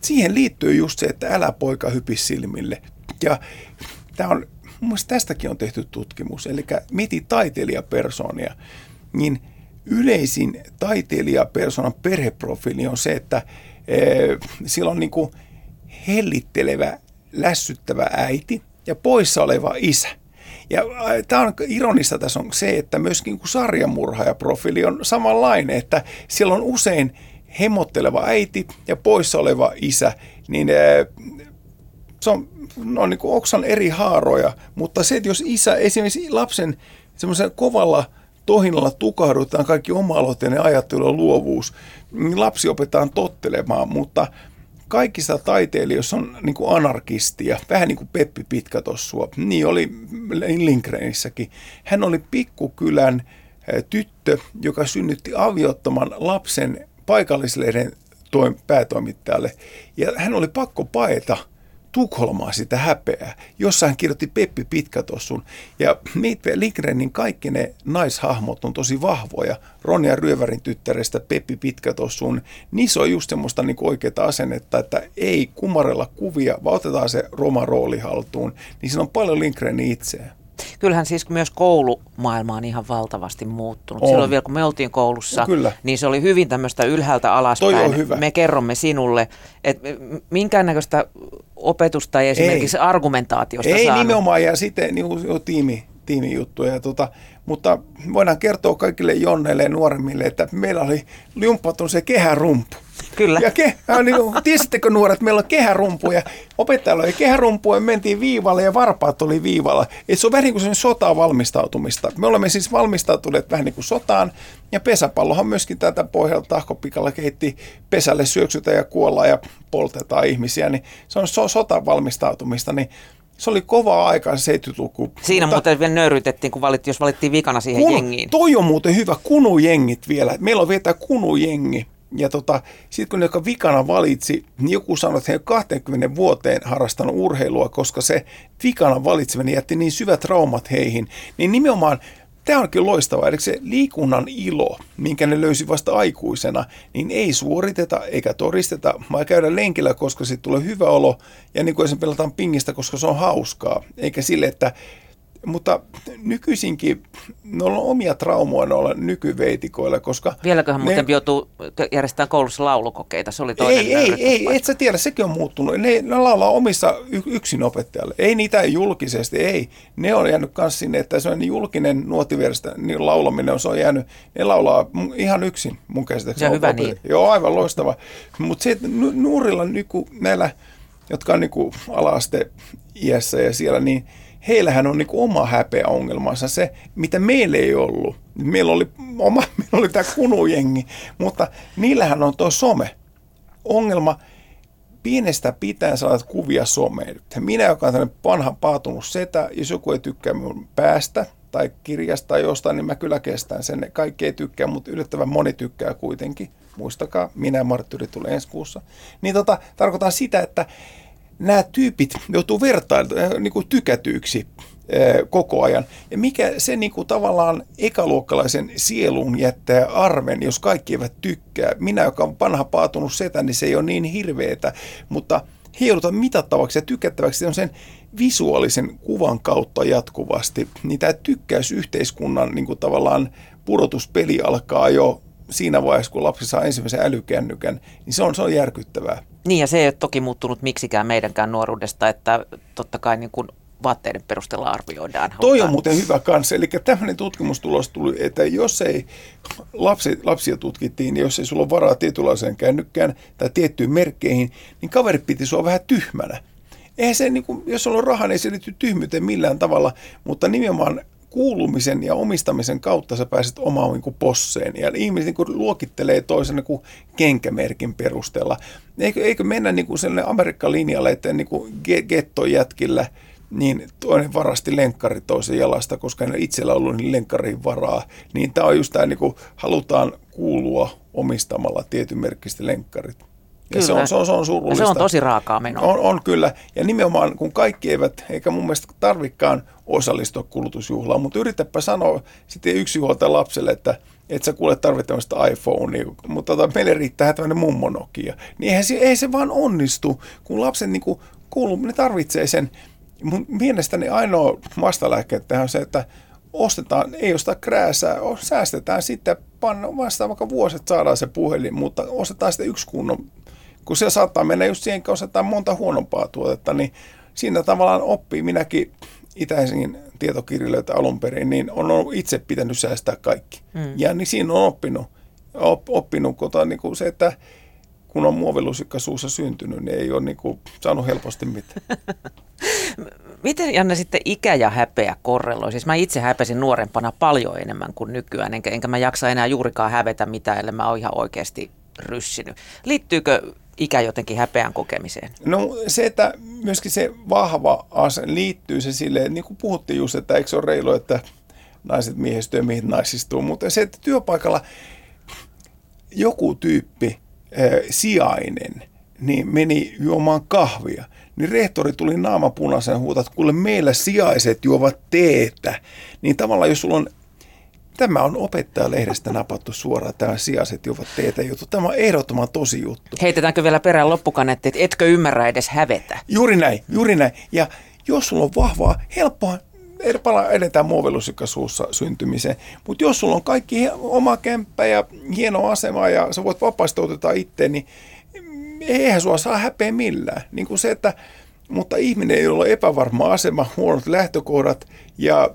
siihen liittyy just se, että älä poika hypi silmille ja tää on, mun mielestä tästäkin on tehty tutkimus, eli miti taiteilijapersoonia, niin yleisin taiteilijapersonan perheprofiili on se, että sillä on niin kuin hellittelevä, lässyttävä äiti ja poissa oleva isä. Ja tämä on ironista tässä on se, että myöskin sarjamurhaajaprofiili on samanlainen, että siellä on usein hemotteleva äiti ja poissa oleva isä, niin se on, on niin kuin oksan eri haaroja, mutta se, että jos isä esimerkiksi lapsen semmoisella kovalla tohinalla tukahdutaan kaikki oma-aloitteinen ajattelu ja luovuus. Lapsi opetaan tottelemaan, mutta kaikissa taiteilijoissa on niin kuin anarkistia, vähän niin kuin Peppi Pitkätossua, niin oli Lindgrenissäkin. Hän oli pikkukylän tyttö, joka synnytti aviottoman lapsen paikallislehden päätoimittajalle ja hän oli pakko paeta Tukholmaa sitä häpeää, jossa hän kirjoitti Peppi Pitkätossun. Ja Lindgrenin kaikki ne naishahmot on tosi vahvoja. Ronja Ryövärin tyttärestä Peppi Pitkätossun. Niissä on just semmoista niin oikeaa asennetta, että ei kumarella kuvia, vaan otetaan se roma rooli haltuun. Niin siinä on paljon Lindgreniä itseään. Kyllähän siis myös koulumaailma on ihan valtavasti muuttunut. On. Silloin vielä kun me oltiin koulussa, no, niin se oli hyvin tämmöistä ylhäältä alaspäin. Me kerromme sinulle, että minkäännäköistä opetusta ei esimerkiksi ei. argumentaatiosta ei, saanut. Ei nimenomaan, ja sitten niin kuin, jo, tiimi, tiimijuttuja. Tota, mutta voidaan kertoa kaikille Jonneille ja nuoremmille, että meillä oli liumpatun se kehärumpu. Kyllä. Ja ke, niin, tiesittekö nuoret, meillä on kehärumpu ja opettajalla oli kehärumpu ja mentiin viivalle ja varpaat oli viivalla. Et se on vähän niin kuin sotaan valmistautumista. Me olemme siis valmistautuneet vähän niin kuin sotaan ja pesäpallohan myöskin tätä pohjalta tahkopikalla keitti pesälle syöksytä ja kuolla ja poltetaan ihmisiä. Niin se on so- sotaan valmistautumista, niin se oli kovaa aikaa se seitsemänkymmentäluku. Siinä mutta, muuten vielä nöyrytettiin, kun valittiin, jos valittiin vikana siihen kun, jengiin. Toi on muuten hyvä, kunujengit vielä. Meillä on vielä tämä kunujengi. Ja tota, sitten kun ne, joka vikana valitsi, niin joku sanoi, että he ovat kahteenkymmeneen vuoteen harrastanut urheilua, koska se vikana valitseminen jätti niin syvät traumat heihin. Niin nimenomaan, tämä onkin loistavaa, eli se liikunnan ilo, minkä ne löysi vasta aikuisena, niin ei suoriteta eikä toristeta, vaan käydä lenkillä, koska siitä tulee hyvä olo. Ja niin kuin esimerkiksi pelataan pingistä, koska se on hauskaa, eikä sille, että... Mutta nykyisinkin, ne on omia traumoja noilla nykyveitikoilla, koska... Vieläköhän ne... muuten joutuu järjestämään koulussa laulukokeita, se oli toinen. Ei, ei, ei, et sä tiedä, sekin on muuttunut. Ne, ne laulaa omissa yksinopettajalle. Ei niitä julkisesti, ei. Ne on jäänyt myös sinne, että se on julkinen nuotiversta niin laulaminen, se on jäänyt, ne laulaa ihan yksin mun käsitykseni. Ja hyvä opettajia. Niin. Joo, aivan loistava. Mutta se, että nuorilla niinku, näillä, jotka on niinku ala-aste iässä ja siellä, niin... Heillähän on niin kuin oma häpeäongelmansa, se mitä meillä ei ollut. Meillä oli, oma, meillä oli tämä kunujengi, mutta niillähän on tuo some-ongelma. Pienestä pitäen saat kuvia someen. Minä, joka on tämmöinen vanha paatunut setä, jos joku ei tykkää minun päästä tai kirjasta tai jostain, niin mä kyllä kestän sen. Kaikki ei tykkää, mutta yllättävän moni tykkää kuitenkin. Muistakaa, minä marttyyri tulee ensi kuussa. Niin tota, tarkoitan sitä, että... Nämä tyypit joutuu vertailta niin kuin tykätyyksi ee, koko ajan. Ja mikä se niin kuin tavallaan ekaluokkalaisen sielun jättää arven, jos kaikki eivät tykkää. Minä, joka on vanha paatunut setä, niin se ei ole niin hirveetä, mutta he joudutaan mitattavaksi ja tykättäväksi sen visuaalisen kuvan kautta jatkuvasti. Niin tämä tykkäysyhteiskunnan niin kuin tavallaan pudotuspeli alkaa jo siinä vaiheessa, kun lapsi saa ensimmäisen älykännykän, niin se on, se on järkyttävää. Niin, ja se ei ole toki muuttunut miksikään meidänkään nuoruudesta, että totta kai niin kuin vaatteiden perusteella arvioidaan. Toi halutaan. On muuten hyvä kanssa. Eli tämmöinen tutkimustulos tuli, että jos ei lapsi, lapsia tutkittiin, niin jos ei sulla ole varaa tietynlaiseen kännykkään tai tiettyyn merkkeihin, niin kaveri piti sua vähän tyhmänä. Eihän se, niin kuin, jos sulla on rahaa, niin ei se liittyy tyhmyyteen millään tavalla, mutta nimenomaan kuulumisen ja omistamisen kautta sä pääset omaan niin kuin posseen. Ja ihmiset niin kuin luokittelee toisen niin kuin kenkämerkin perusteella. Eikö, eikö mennä niin kuin sellainen Amerikka-linjalle, että niin kuin gettojätkillä niin toinen varasti lenkkari toisen jalasta, koska ne itsellä on ollut niin lenkkariin varaa. Niin tämä on just tämä, niin kuin halutaan kuulua omistamalla tietyn merkkistä lenkkarit. Ja se on, se, on, se on surullista. Ja se on tosi raakaa menoa. On, on kyllä. Ja nimenomaan kun kaikki eivät, eikä mun mielestä tarvikaan osallistua kulutusjuhlaan, mutta yritäpä sanoa sitten yksi huolta lapselle, että et sä kuule tarvitse tämmöistä iPhonea, mutta tota, meille riittää tämmöinen mummonokia. Niin eihän se, ei se vaan onnistu, kun lapset niin kuin kuuluu, ne tarvitsee sen. Mun mielestäni ainoa vastalääke tähän on se, että ostetaan, ei ostaa krääsää, säästetään sitten, pannaan vastaan vaikka vuoset saadaan se puhelin, mutta ostetaan sitten yksi kunnon. Kun se saattaa mennä just siihen, kun osataan monta huonompaa tuotetta, niin siinä tavallaan oppii. Minäkin itäisin tietokirjailijoita alun perin, niin on itse pitänyt säästää kaikki. Mm. Ja niin siinä on oppinut, op, oppinut kota, niin kuin se, että kun on muovilusikka suussa syntynyt, niin ei ole niin kuin saanut helposti mitään. Miten, Janne, sitten ikä ja häpeä korreloi? Siis mä itse häpesin nuorempana paljon enemmän kuin nykyään, enkä, enkä mä jaksa enää juurikaan hävetä mitään, ellei mä ole ihan oikeasti ryssinyt. Liittyykö ikä jotenkin häpeän kokemiseen? No se, että myöskin se vahva ase liittyy se silleen, niin kuin puhuttiin just, että eikö se ole reilu, että naiset miehistyy ja miehet naisistuu, mutta se, että työpaikalla joku tyyppi, sijainen, niin meni juomaan kahvia. Niin rehtori tuli naamapunaisen huutaa, että kuule meillä sijaiset juovat teetä. Niin tavallaan jos sulla on, tämä on opettajalehdestä napattu suoraan, tämä sijaiset juovat teetä juttu. Tämä on ehdottoman tosi juttu. Heitetäänkö vielä perään loppukaneetti, että etkö ymmärrä edes hävetä? Juuri näin, juuri näin. Ja jos sulla on vahvaa, helppoa. Erpala edetään muovilusikka suussa syntymiseen, mutta jos sulla on kaikki oma kämppä ja hieno asema ja sä voit vapaasti ottaa itteen, niin eihän sua saa häpeä millään. Niin kuin se, että, mutta ihminen, jolla on epävarma asema, huonot lähtökohdat, ja,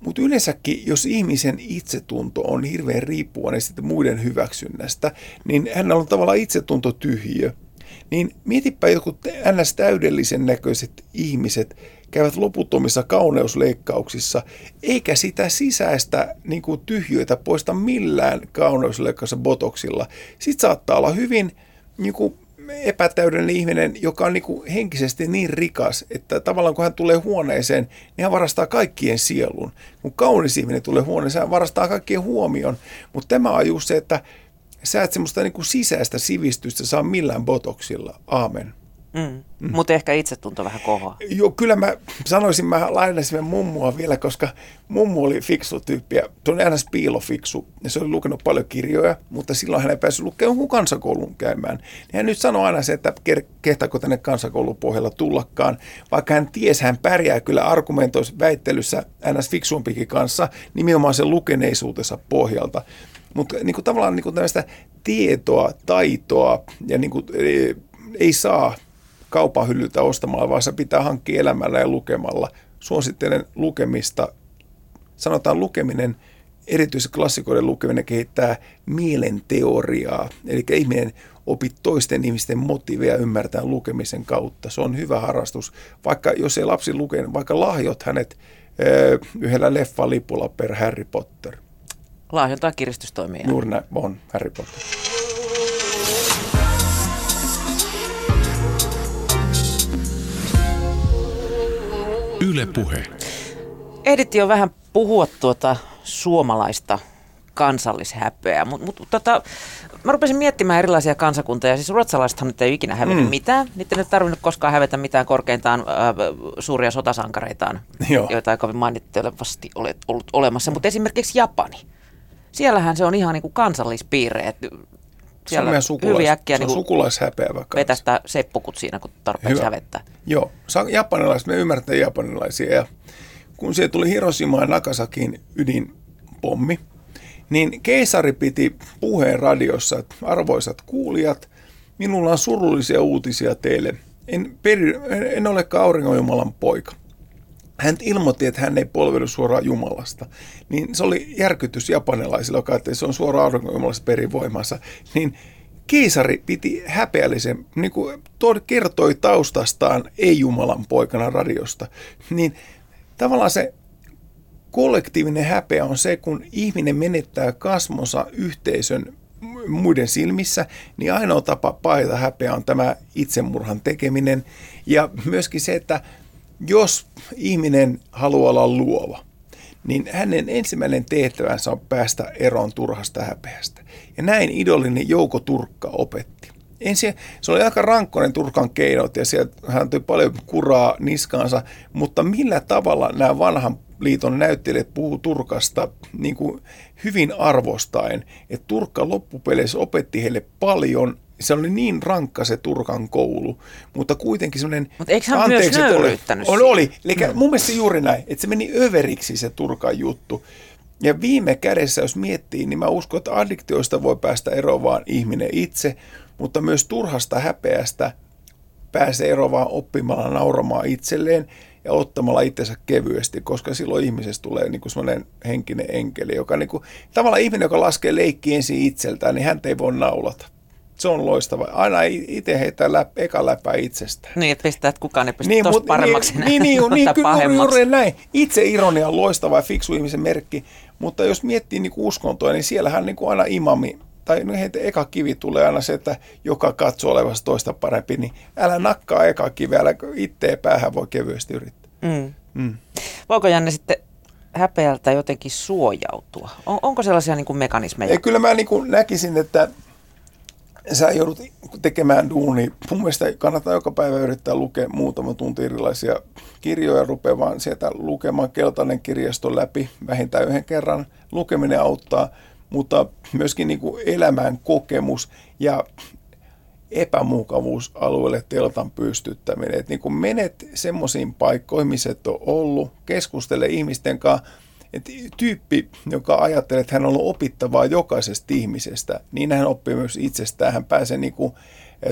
mutta yleensäkin jos ihmisen itsetunto on hirveän riippuvainen sitten muiden hyväksynnästä, niin hänellä on tavallaan itsetunto tyhjiö. Niin mietipä jotkut ns. Täydellisen näköiset ihmiset käyvät loputtomissa kauneusleikkauksissa, eikä sitä sisäistä niin kuin tyhjöitä poista millään kauneusleikkauksessa botoksilla. Sitten saattaa olla hyvin niin kuin epätäydellinen ihminen, joka on niin kuin henkisesti niin rikas, että tavallaan kun hän tulee huoneeseen, niin hän varastaa kaikkien sielun. Kun kaunis ihminen tulee huoneeseen, hän varastaa kaikkien huomion. Mutta tämä on just se, että sä et semmoista niin kuin sisäistä sivistystä saa millään botoksilla. Aamen. Mm. Mm. Mutta ehkä itsetunto vähän kohoa. Joo, kyllä mä sanoisin, mä lainaisin mummua vielä, koska mummu oli fiksu tyyppi ja se oli aina piilofiksu ja se oli lukenut paljon kirjoja, mutta silloin hän ei päässyt lukemaan kansakoulun käymään. Ja hän nyt sanoi aina se, että kehtaako tänne kansakoulun pohjalla tullakaan, vaikka hän tiesi, hän pärjää kyllä argumentoissa väittelyssä ns. Fiksumpikin kanssa nimenomaan sen lukeneisuutensa pohjalta. Mutta niin tavallaan niin tällaista tietoa, taitoa ja niin kuin, ei, ei saa kaupan hyllyltä ostamalla, vaan se pitää hankkia elämällä ja lukemalla. Suosittelen lukemista. Sanotaan lukeminen, erityisesti klassikoiden lukeminen, kehittää mielenteoriaa. Eli ihminen opit toisten ihmisten motiiveja ymmärtää lukemisen kautta. Se on hyvä harrastus. Vaikka jos ei lapsi luke, niin vaikka lahjot hänet öö, yhdellä leffan lipulla per Harry Potter. Lahjontaa kiristystoimia. Juuri näin on Harry Potter. Yle Puhe. Ehdittiin jo vähän puhua tuota suomalaista kansallishäpeää, mutta mut, tota, mä rupesin miettimään erilaisia kansakuntia. Siis ruotsalaisethan nyt ei ikinä hävennyt mm. mitään. Niitä ei tarvinnut koskaan hävetä mitään korkeintaan äh, suuria sotasankareitaan, Joo. joita aika mainittelevasti olet ollut olemassa. Mutta esimerkiksi Japani. Siellähän se on ihan niin kuin kansallispiirre. Se on meidän sukulaishäpeä. Se on sukulaishäpeävä kanssa. Vetästä seppukut siinä, kun tarpeeksi hävettää. Joo. Japanilaiset, me ymmärtää japanilaisia. Ja kun siellä tuli Hiroshima ja Nagasakiin ydinpommi, niin keisari piti puheen radiossa, että arvoisat kuulijat, minulla on surullisia uutisia teille. En, peri, en olekaan auringonjumalan poika. Hän ilmoitti, että hän ei polvelu suoraan Jumalasta. Niin se oli järkytys japanilaisille, joka ajatteli, että se on suoraan aurinkojumalasta perivoimansa. Niin keisari piti häpeällisen, niin kuin kertoi taustastaan ei-Jumalan poikana radiosta. Niin tavallaan se kollektiivinen häpeä on se, kun ihminen menettää kasvonsa yhteisön muiden silmissä, niin ainoa tapa paeta häpeä on tämä itsemurhan tekeminen. Ja myöskin se, että jos ihminen haluaa olla luova, niin hänen ensimmäinen tehtävänsä on päästä eroon turhasta häpeästä. Ja näin idolini Jouko Turkka opetti. Ensin se oli aika rankkoinen Turkan keinot ja sieltä hän tuli paljon kuraa niskaansa, mutta millä tavalla nämä vanhan liiton näyttelijät puhuu Turkasta niin kuin hyvin arvostaen, että Turkka loppupeleissä opetti heille paljon. Se oli niin rankka se Turkan koulu, mutta kuitenkin semmoinen... Mutta eikö hän myös nöyryyttänyt? Oli, oli. Eli no. Mun mielestä juuri näin, että se meni överiksi se Turkan juttu. Ja viime kädessä, jos miettii, niin mä uskon, että addiktioista voi päästä eroon vaan ihminen itse, mutta myös turhasta häpeästä pääsee eroon vaan oppimalla nauramaan itselleen ja ottamalla itsensä kevyesti, koska silloin ihmisestä tulee niin kuin semmoinen henkinen enkeli, joka niin kuin, tavallaan ihminen, joka laskee leikkiä ensin itseltään, niin häntä ei voi naulata. Se on loistava. Aina itse heitää läp, eka läpää itsestään. Niin, että pistää, että kukaan ei pistä niin, tuosta paremmaksi niin, näin. Niin, niin kyllä juuri näin. Itse ironia on loistava ja fiksu ihmisen merkki, mutta jos miettii niin uskontoa, niin siellähän niin aina imami, tai no, heitä eka kivi tulee aina se, että joka katsoo olevasta toista parempi, niin älä nakkaa eka kiveä, älä itteen päähän voi kevyesti yrittää. Mm. Mm. Voiko Janne sitten häpeältä jotenkin suojautua? On, onko sellaisia niin kuin mekanismeja? Ei, kyllä mä niin kuin näkisin, että sä joudut tekemään duunia. Mun mielestä kannattaa joka päivä yrittää lukea muutama tunti erilaisia kirjoja, rupeaa vaan sieltä lukemaan keltainen kirjasto läpi vähintään yhden kerran. Lukeminen auttaa, mutta myöskin niin kuin elämän kokemus ja epämukavuusalueelle teltan pystyttäminen. Et niin kun menet semmoisiin paikkoihin, missä et ole ollut, keskustele ihmisten kanssa. Et tyyppi, joka ajattelee, että hän on ollut opittavaa jokaisesta ihmisestä, niin hän oppii myös itsestään. Hän pääsee niin kun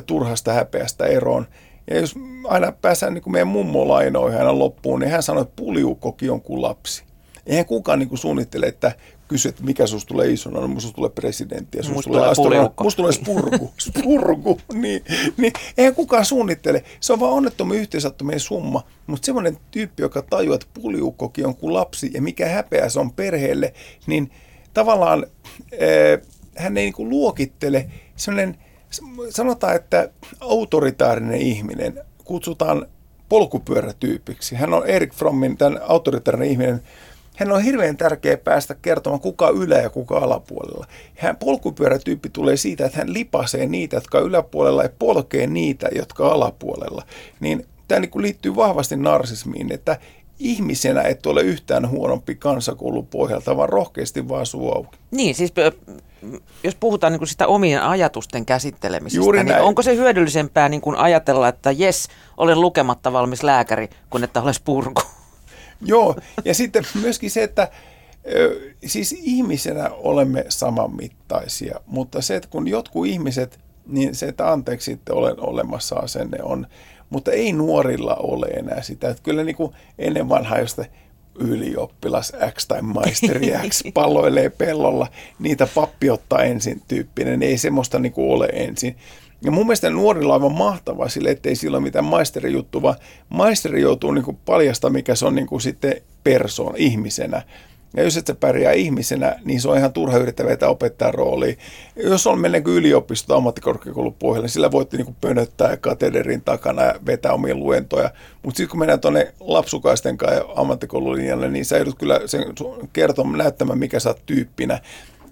turhasta häpeästä eroon. Ja jos aina pääsee niin kun meidän mummo lainoihin aina loppuun, niin hän sanoi, että puliukkokin on kuin lapsi. Eihän kukaan niin kun suunnittele, että kysy, että mikä susta tulee isona, no musta tulee presidentti ja susta tulee, tulee astronautti, musta tulee spurku, spurku, niin, niin eihän kukaan suunnittele. Se on vaan onnettomia yhteensattumien summa, mutta semmoinen tyyppi, joka tajuaa, että puliukkokin on kuin lapsi ja mikä häpeä se on perheelle, niin tavallaan eh, hän ei niin kuin luokittele, semmoinen, sanotaan, että autoritaarinen ihminen kutsutaan polkupyörätyypiksi. Hän on Eric Frommin, tämän autoritaarinen ihminen. Hän on hirveän tärkeä päästä kertomaan, kuka ylä- ja kuka alapuolella. Hän polkupyörätyyppi tulee siitä, että hän lipasee niitä, jotka yläpuolella, ja polkee niitä, jotka alapuolella. Niin, tämä niin kuin liittyy vahvasti narsismiin, että ihmisenä et ole yhtään huonompi kansakoulun pohjalta, vaan rohkeasti vaan suu auki. Niin, siis jos puhutaan niin kuin sitä omien ajatusten käsittelemisestä, niin onko se hyödyllisempää niin kuin ajatella, että jes, olen lukematta valmis lääkäri, kuin että olen purku? Joo, ja sitten myöskin se, että siis ihmisenä olemme samanmittaisia, mutta se, että kun jotkut ihmiset, niin se, että anteeksi, että olen olemassa asenne on, mutta ei nuorilla ole enää sitä. Että kyllä niin kuin ennen vanhaa, jos ylioppilas X tai maisteri X palloilee pellolla, niitä pappi ottaa ensin tyyppinen, ei semmoista niin kuin ole ensin. Ja mun mielestä nuorilla on aivan mahtavaa sille, ettei sillä ole mitään maisterijuttu, vaan maisteri joutuu niin kuin paljastamaan, mikä se on niin kuin sitten persoon, ihmisenä. Ja jos et sä pärjää ihmisenä, niin se on ihan turha yrittävää opettaa roolia. Jos on mennäänkö yliopistoon ammattikorkeakoulun pohjalle, niin sillä voitti niin kuin pönöttää katederin takana ja vetää omia luentoja. Mutta sitten kun mennään tuonne lapsukaisten kanssa ammattikoululinjalle, niin sä joudut kyllä sen kertomaan, näyttämään, mikä sä oot tyyppinä.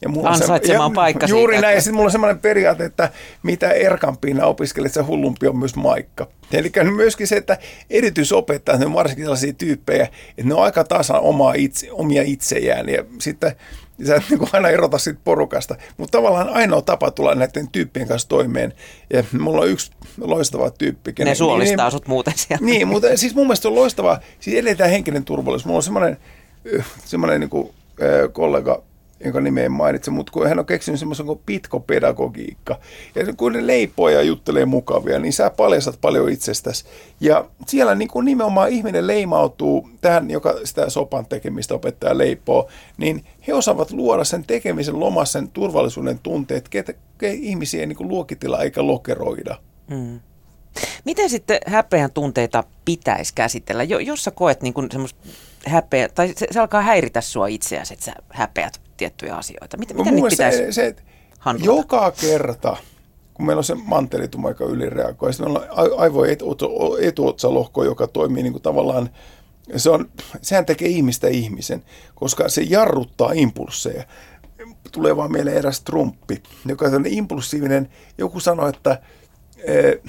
Ja ansaitsemaan se, ja paikka juuri siitä. Juuri näin. Sitten mulla on semmoinen periaate, että mitä erkampiina opiskelet, se hullumpi on myös maikka. Eli myöskin se, että erityisopettajat, ne on varsinkin sellaisia tyyppejä, että ne on aika tasan omaa itse, omia itsejään. Ja sitten sä et niin aina erota siitä porukasta. Mutta tavallaan ainoa tapa tulla näiden tyyppien kanssa toimeen. Ja mulla on yksi loistava tyyppi. Kenen, ne suolistaa niin, sut muuten siellä. Niin, mutta siis mun mielestä se on loistavaa. Siis eletään henkinen turvallisuus. Mulla on semmoinen, semmoinen niin kuin, äh, kollega, jonka nimeä en mainitse, mutta kun hän on keksinyt semmoisen kuin pitkopedagogiikka. Ja kun ne leipoo ja juttelee mukavia, niin sä paljastat paljon itsestäsi. Ja siellä niin kuin nimenomaan ihminen leimautuu tähän, joka sitä sopan tekemistä opettaa leipoo, niin he osaavat luoda sen tekemisen lomassa sen turvallisuuden tunteet, ketä ihmisiä ei niin kuin luokitella eikä lokeroida. Mm. Miten sitten häpeän tunteita pitäisi käsitellä? Jo, jos sä koet niin kuin semmoista häpeä, tai se, se alkaa häiritä sua itseäsi, että sä häpeät tiettyjä asioita. Miten, no, miten niitä pitäisi se, handlata? Joka kerta, kun meillä on se mantelitum, joka ylireagoi, sitten meillä on aivojen etuotsalohko, joka toimii niin kuin tavallaan, se on, sehän tekee ihmistä ihmisen, koska se jarruttaa impulsseja. Tulee vaan mieleen eräs Trumpi, joka on tämmöinen impulsiivinen, joku sanoi, että ee,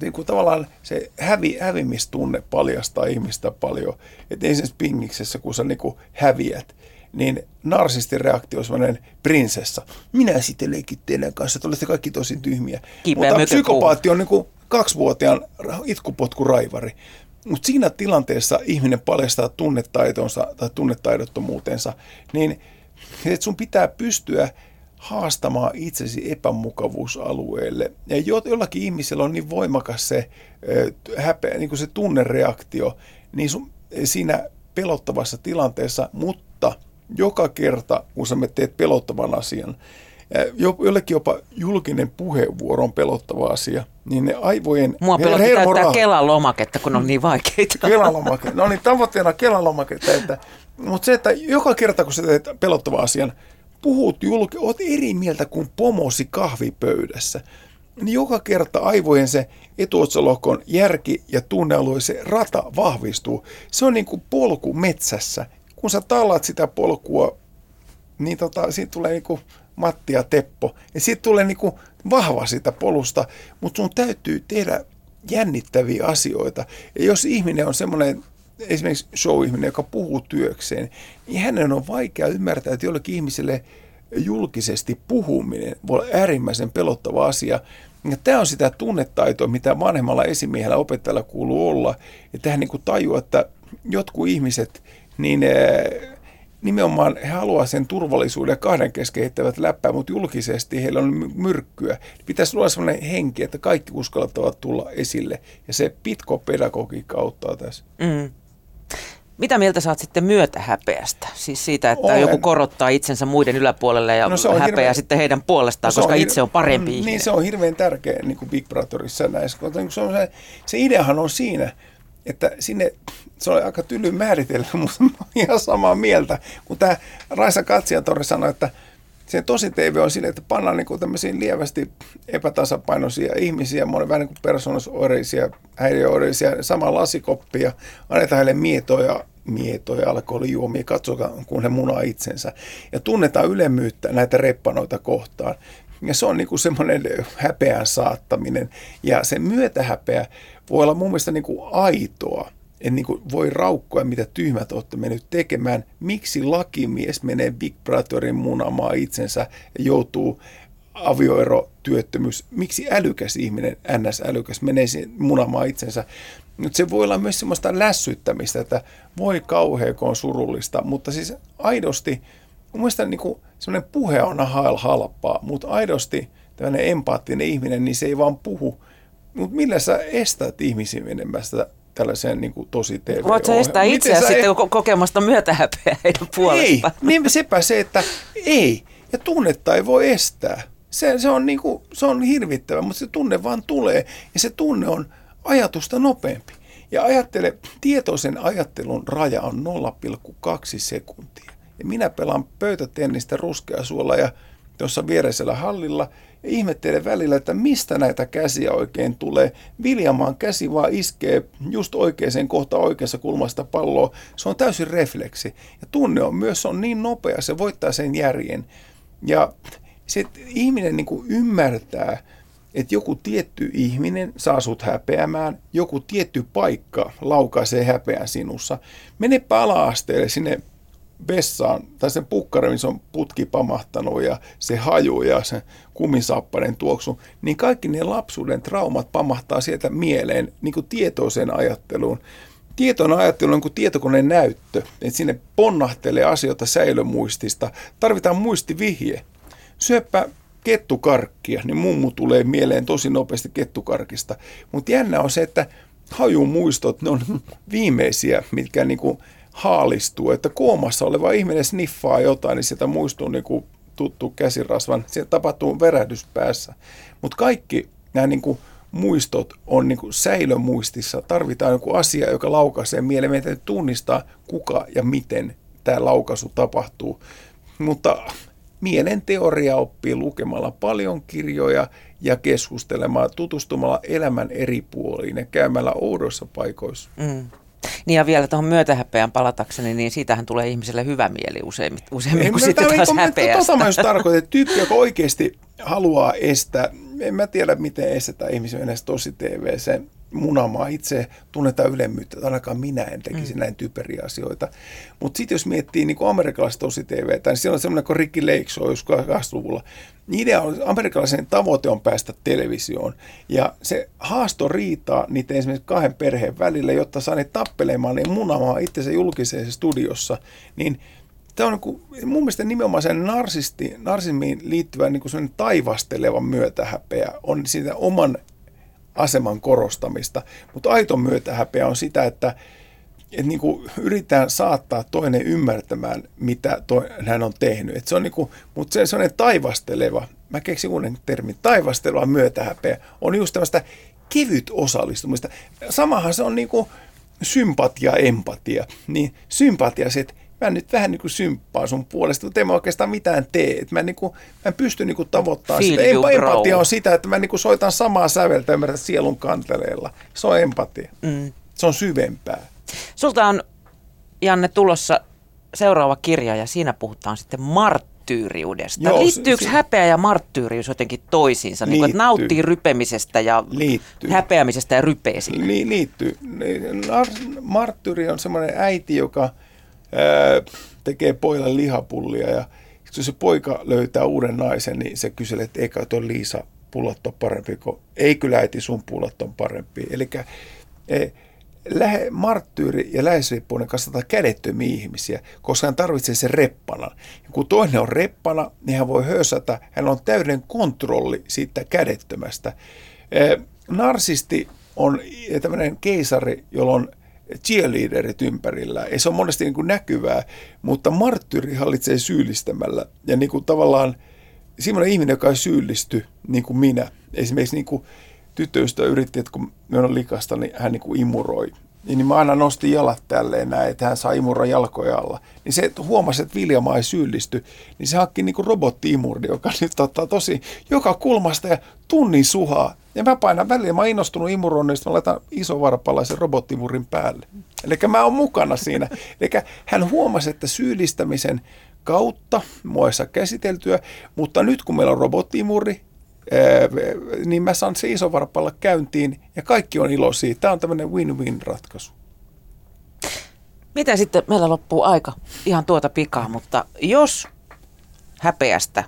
niin kuin tavallaan se hävi, hävimistunne paljastaa ihmistä paljon. Että ensin pingiksessä, kun sä niin kuin häviät, niin narsistin reaktio on semmoinen prinsessa. Minä sitten leikin teidän kanssa, että olette kaikki tosi tyhmiä. Kipeä. Mutta psykopaatti on niin kuin kaksivuotiaan itkupotkuraivari. Mutta siinä tilanteessa ihminen paljastaa tunnetaitonsa tai tunnetaidottomuutensa, niin että sun pitää pystyä haastamaan itsesi epämukavuusalueelle. Ja jollakin ihmisellä on niin voimakas se häpeä, niin kuin se tunnereaktio, niin sun, siinä pelottavassa tilanteessa, mutta joka kerta, kun sä teet pelottavan asian, jollekin jopa julkinen puheenvuoro on pelottava asia, niin ne aivojen... Mua pelotti täyttää Kelan lomaketta, kun on niin vaikeita. Kelan lomaketta. No niin, tavoitteena Kelan lomaketta. Että, mutta se, että joka kerta, kun sä teet pelottavan asian, puhut julki, oot eri mieltä kuin pomosi kahvipöydässä. Niin joka kerta aivojen se etuotsalohkon järki ja tunnealue, se rata vahvistuu. Se on niin kuin polku metsässä. Kun sä tallaat sitä polkua, niin tota, siitä tulee niin kuin Matti ja Teppo. Ja siitä tulee niin kuin vahva sitä polusta, mutta sun täytyy tehdä jännittäviä asioita. Ja jos ihminen on semmoinen, esimerkiksi show-ihminen, joka puhuu työkseen, niin hänen on vaikea ymmärtää, että jollekin ihmiselle julkisesti puhuminen voi olla äärimmäisen pelottava asia. Ja tämä on sitä tunnetaitoa, mitä vanhemmalla esimiehellä opettajalla kuuluu olla. Ja tähän niin kuin tajua, että jotkut ihmiset, niin nimenomaan he haluaa sen turvallisuuden, kahden kesken heittävät läppää, mutta julkisesti heillä on myrkkyä. Pitäisi olla sellainen henki, että kaikki uskaltavat tulla esille. Ja se pitko pedagogiikka auttaa tässä. Mm. Mitä mieltä saat sitten myötähäpeästä? Siis siitä, että olen. Joku korottaa itsensä muiden yläpuolelle ja no häpeää hirveän... sitten heidän puolestaan, no koska on hir... itse on parempi ihminen. Niin, se on hirveän tärkeä niin kuin Big Brotherissa näissä. Se, on se, se ideahan on siinä, että sinne, se oli aika tyly määritelmä, mutta mä oon ihan samaa mieltä. Kun tämä Raisa Katsia-tori sanoi, että se tosi T V on sille, että pannaan niin kuin tämmöisiä lievästi epätasapainoisia ihmisiä, monen vähän niin kuin persoonallisuusoireisia, häiriöoireisia, samaa lasikoppiin, annetaan heille mietoja, mietoja, alkoholijuomia, katsotaan kun he munaa itsensä. Ja tunnetaan ylemmyyttä näitä reppanoita kohtaan. Ja se on niin kuin semmoinen häpeän saattaminen. Ja se myötähäpeä voi olla mun mielestä niin kuin aitoa. En niin kuin voi raukkoa, mitä tyhmät olette mennyt tekemään. Miksi lakimies menee Big Brotherin munamaan itsensä ja joutuu avioero, työttömyys? Miksi älykäs ihminen, N S-älykäs, menee munamaan itsensä? Nyt se voi olla myös semmoista lässyttämistä, että voi kauhea, kun on surullista. Mutta siis aidosti, mun mielestä niin kuin semmoinen puhe on hael halpaa, mutta aidosti tämmöinen empaattinen ihminen, niin se ei vaan puhu. Mutta millä sä estät ihmisiä menemästä tällaisen niin kuin tosi T V-ohjelman? Voit sä estää itseä sä sitten e- kokemasta myötähäpeä heidän puolestaan? Ei, niin sepä se, että ei. Ja tunnetta ei voi estää. Se, se, on, niin kuin, se on hirvittävä, mutta se tunne vaan tulee. Ja se tunne on ajatusta nopeampi. Ja ajattele, tietoisen ajattelun raja on nolla pilkku kaksi sekuntia. Ja minä pelaan pöytätennistä ruskeasuolla ja tuossa viereisellä hallilla ja ihmettelen välillä, että mistä näitä käsiä oikein tulee. Viljamaan käsi vaan iskee just oikeaan kohtaan oikeassa kulmasta palloa. Se on täysin refleksi. Ja tunne on myös on niin nopea, se voittaa sen järjen. Ja se ihminen niin kuin ymmärtää, että joku tietty ihminen saa sut häpeämään, joku tietty paikka laukaisee häpeän sinussa. Menepä ala-asteelle sinne vessaan, tai sen pukkari, missä on putki pamahtanut ja se haju ja se kumisaappaiden tuoksu, niin kaikki ne lapsuuden traumat pamahtaa sieltä mieleen niin kuin tietoiseen ajatteluun. Tietoinen ajattelu on kuin tietokoneen näyttö, että sinne ponnahtelee asioita säilömuistista. Tarvitaan muistivihje. Syöpä kettukarkkia, niin mummu tulee mieleen tosi nopeasti kettukarkista. Mutta jännä on se, että hajumuistot, ne on viimeisiä, mitkä niinku haalistuu, että koomassa oleva ihminen sniffaa jotain, niin sieltä muistuu niin kuin tuttu käsirasvan, sieltä tapahtuu värähdys päässä. Mutta kaikki nämä niin kuin muistot on niin kuin säilömuistissa, tarvitaan joku asia, joka laukaisee mieleen, meidän täytyy tunnistaa kuka ja miten tämä laukaisu tapahtuu. Mutta mielen teoria oppii lukemalla paljon kirjoja ja keskustelemalla, tutustumalla elämän eri puoliin ja käymällä oudoissa paikoissa. Mm. Niin ja vielä tuohon myötähäpeään palatakseni, niin siitähän tulee ihmiselle hyvä mieli useimmin, useimmin kuin sitten taas häpeästä. Tota mä just tarkoitan, että tyyppi, joka oikeasti haluaa estää, en mä tiedä miten estetään ihmisiä edes tosi T V:seen munamaan itse, tunnetaan ylemmyyttä, että ainakaan minä en tekisi mm. näin typeriä asioita. Mutta sitten jos miettii niin kuin amerikkalaista tosi T V:tä, niin siellä on semmoinen kuin Ricky Lake show joskus kahdeksankymmentäluvulla. Idea on, amerikkalaisen tavoite on päästä televisioon ja se haasto riitaa niitä esimerkiksi kahden perheen välillä, jotta saa ne tappelemaan ja munamaan itsensä julkisessa studiossa, niin tämä on niin mun mielestä nimenomaan sen narsisti, narsismiin liittyvä niin kuin taivasteleva myötähäpeä on siitä oman aseman korostamista, mutta aito myötähäpeä on sitä, että et niinku yritetään saattaa toinen ymmärtämään, mitä toi, hän on tehnyt. Et se on niinku, mutta se on sellainen taivasteleva, mä keksin uuden termin, taivasteleva myötähäpeä, on just tämmöistä kevyt osallistumista. Samahan se on niinku sympatia, empatia. Niin sympatia se, että mä nyt vähän niinku symppaan sun puolesta, mutta en mä oikeastaan mitään tee. Et mä, niinku, mä en pysty niinku tavoittamaan sitä. Emp- empatia on sitä, että mä niinku soitan samaa säveltä ymmärtää sielun kanteleella. Se on empatia. Mm. Se on syvempää. Sulta on, Janne, tulossa seuraava kirja ja siinä puhutaan sitten Mart marttyyriudesta. Joo, liittyykö se, se... häpeä ja marttyyrius jotenkin toisiinsa? Niin kuin, nauttii rypemisestä ja liittyy. Häpeämisestä ja rypeisiin. Li- niin, liittyy. Marttyyri on semmoinen äiti, joka ää, tekee pojalle lihapullia ja jos se poika löytää uuden naisen, niin se kyselee, että ei kai tuo Liisa pullat on parempi kuin, ei kyllä äiti sun pullat on parempi. Eli Lähe, marttyyri ja läheisriippuinen kasvattaa kädettömiä ihmisiä, koska hän tarvitsee sen reppana. Ja kun toinen on reppana, niin hän voi hösätä. Hän on täyden kontrolli siitä kädettömästä. Ee, narsisti on tämmöinen keisari, jolla on cheerleaderit ympärillä. Ei se on monesti niin kuin näkyvää, mutta marttyyri hallitsee syyllistämällä. Ja niin kuin tavallaan semmoinen ihminen, joka ei syyllisty, niin kuin minä. Esimerkiksi niin kuin tyttöystävä yritti, että kun minä olen likasta, niin hän niin kuin imuroi. Ja niin mä aina nostin jalat tälleen näin, että hän saa imuroa jalkoja alla. Niin se, että huomasi, että Viljamaa ei syyllisty, niin se hakki niin kuin robotti-imurdi, joka nyt ottaa tosi joka kulmasta ja tunnin suhaa. Ja mä painan väliin, mä oon innostunut imuroinnista, mä laitan isovarpalaisen robottimurin päälle. Eli mä oon mukana siinä. Eli hän huomasi, että syyllistämisen kautta mua ei saa käsiteltyä, mutta nyt kun meillä on robottimurri, niin mä saan se isovarpalla käyntiin ja kaikki on iloisia. Tämä on tämmöinen win-win ratkaisu. Mitä sitten, meillä loppuu aika ihan tuota pikaa, mutta jos häpeästä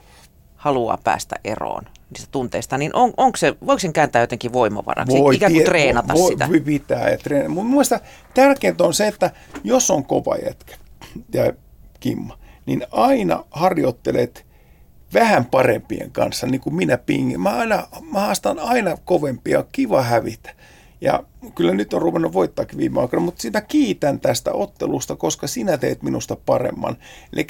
haluaa päästä eroon niistä tunteista, niin on, onko se, voiko sen kääntää jotenkin voimavaraksi, voi, ikään kuin treenata voi, sitä? Voi pitää ja treenata. Mun mielestä tärkeintä on se, että jos on kova jätkä ja kimma, niin aina harjoittelet vähän parempien kanssa, niin kuin minä pingin. Mä, aina, mä haastan aina kovempia, kiva hävitä. Ja kyllä nyt on ruvennut voittaakin viime aikoina, mutta sitä kiitän tästä ottelusta, koska sinä teet minusta paremman. Eli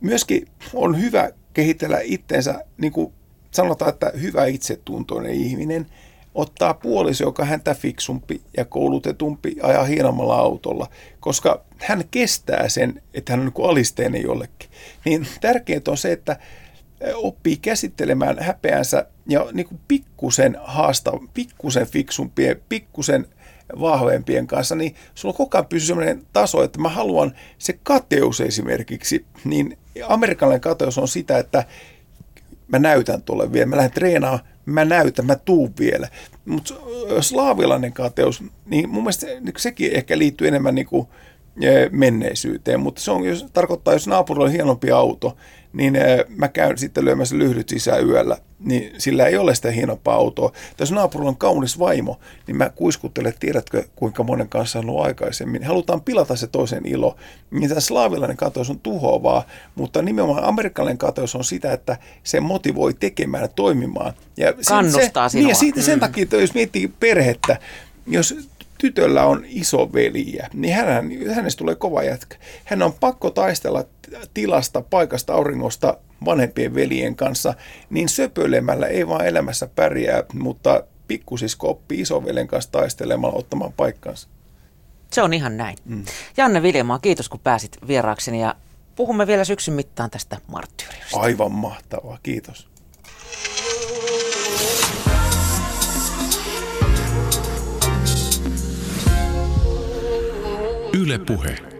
myöskin on hyvä kehitellä itseensä, niin kuin sanotaan, että hyvä itsetuntoinen ihminen ottaa puoliso, joka häntä fiksumpi ja koulutetumpi, ajaa hienommalla autolla, koska hän kestää sen, että hän on niin kuin alisteinen jollekin. Niin tärkeintä on se, että oppii käsittelemään häpeänsä ja niin kuin pikkusen haastaa, pikkusen fiksumpien, pikkusen vahvempien kanssa, niin sulla koko ajan pysyy sellainen taso, että mä haluan se kateus esimerkiksi, niin amerikkalainen kateus on sitä, että mä näytän tuolle vielä, mä lähden treenaamaan, mä näytän, mä tuun vielä. Mutta slaavilainen kateus, niin mun mielestä sekin ehkä liittyy enemmän niin kuin menneisyyteen, mutta se on, jos, tarkoittaa, jos naapurilla on hienompi auto, niin mä käyn sitten lyömässä lyhdyt sisään yöllä, niin sillä ei ole sitä hienompaa autoa. Tässä naapurilla on kaunis vaimo, niin mä kuiskuttelen, että tiedätkö kuinka monen kanssa on ollut aikaisemmin. Halutaan pilata se toisen ilo. Niin tämä slaavilainen kateus on tuhoavaa, mutta nimenomaan amerikkalainen kateus on sitä, että se motivoi tekemään ja toimimaan. Ja kannustaa se, sinua. Niin, siitä, sen mm. takia, että jos miettii perhettä, jos tytöllä on isoveliä, niin hän, hänestä tulee kova jätkä. Hän on pakko taistella tilasta, paikasta, auringosta vanhempien veljen kanssa, niin söpöilemällä ei vaan elämässä pärjää, mutta pikkusisko oppii isoveljen kanssa taistelemalla ottamaan paikkansa. Se on ihan näin. Mm. Janne Viljamaa, kiitos kun pääsit vieraakseni ja puhumme vielä syksyn mittaan tästä marttyyriusta. Aivan mahtavaa, kiitos. Yle Puhe.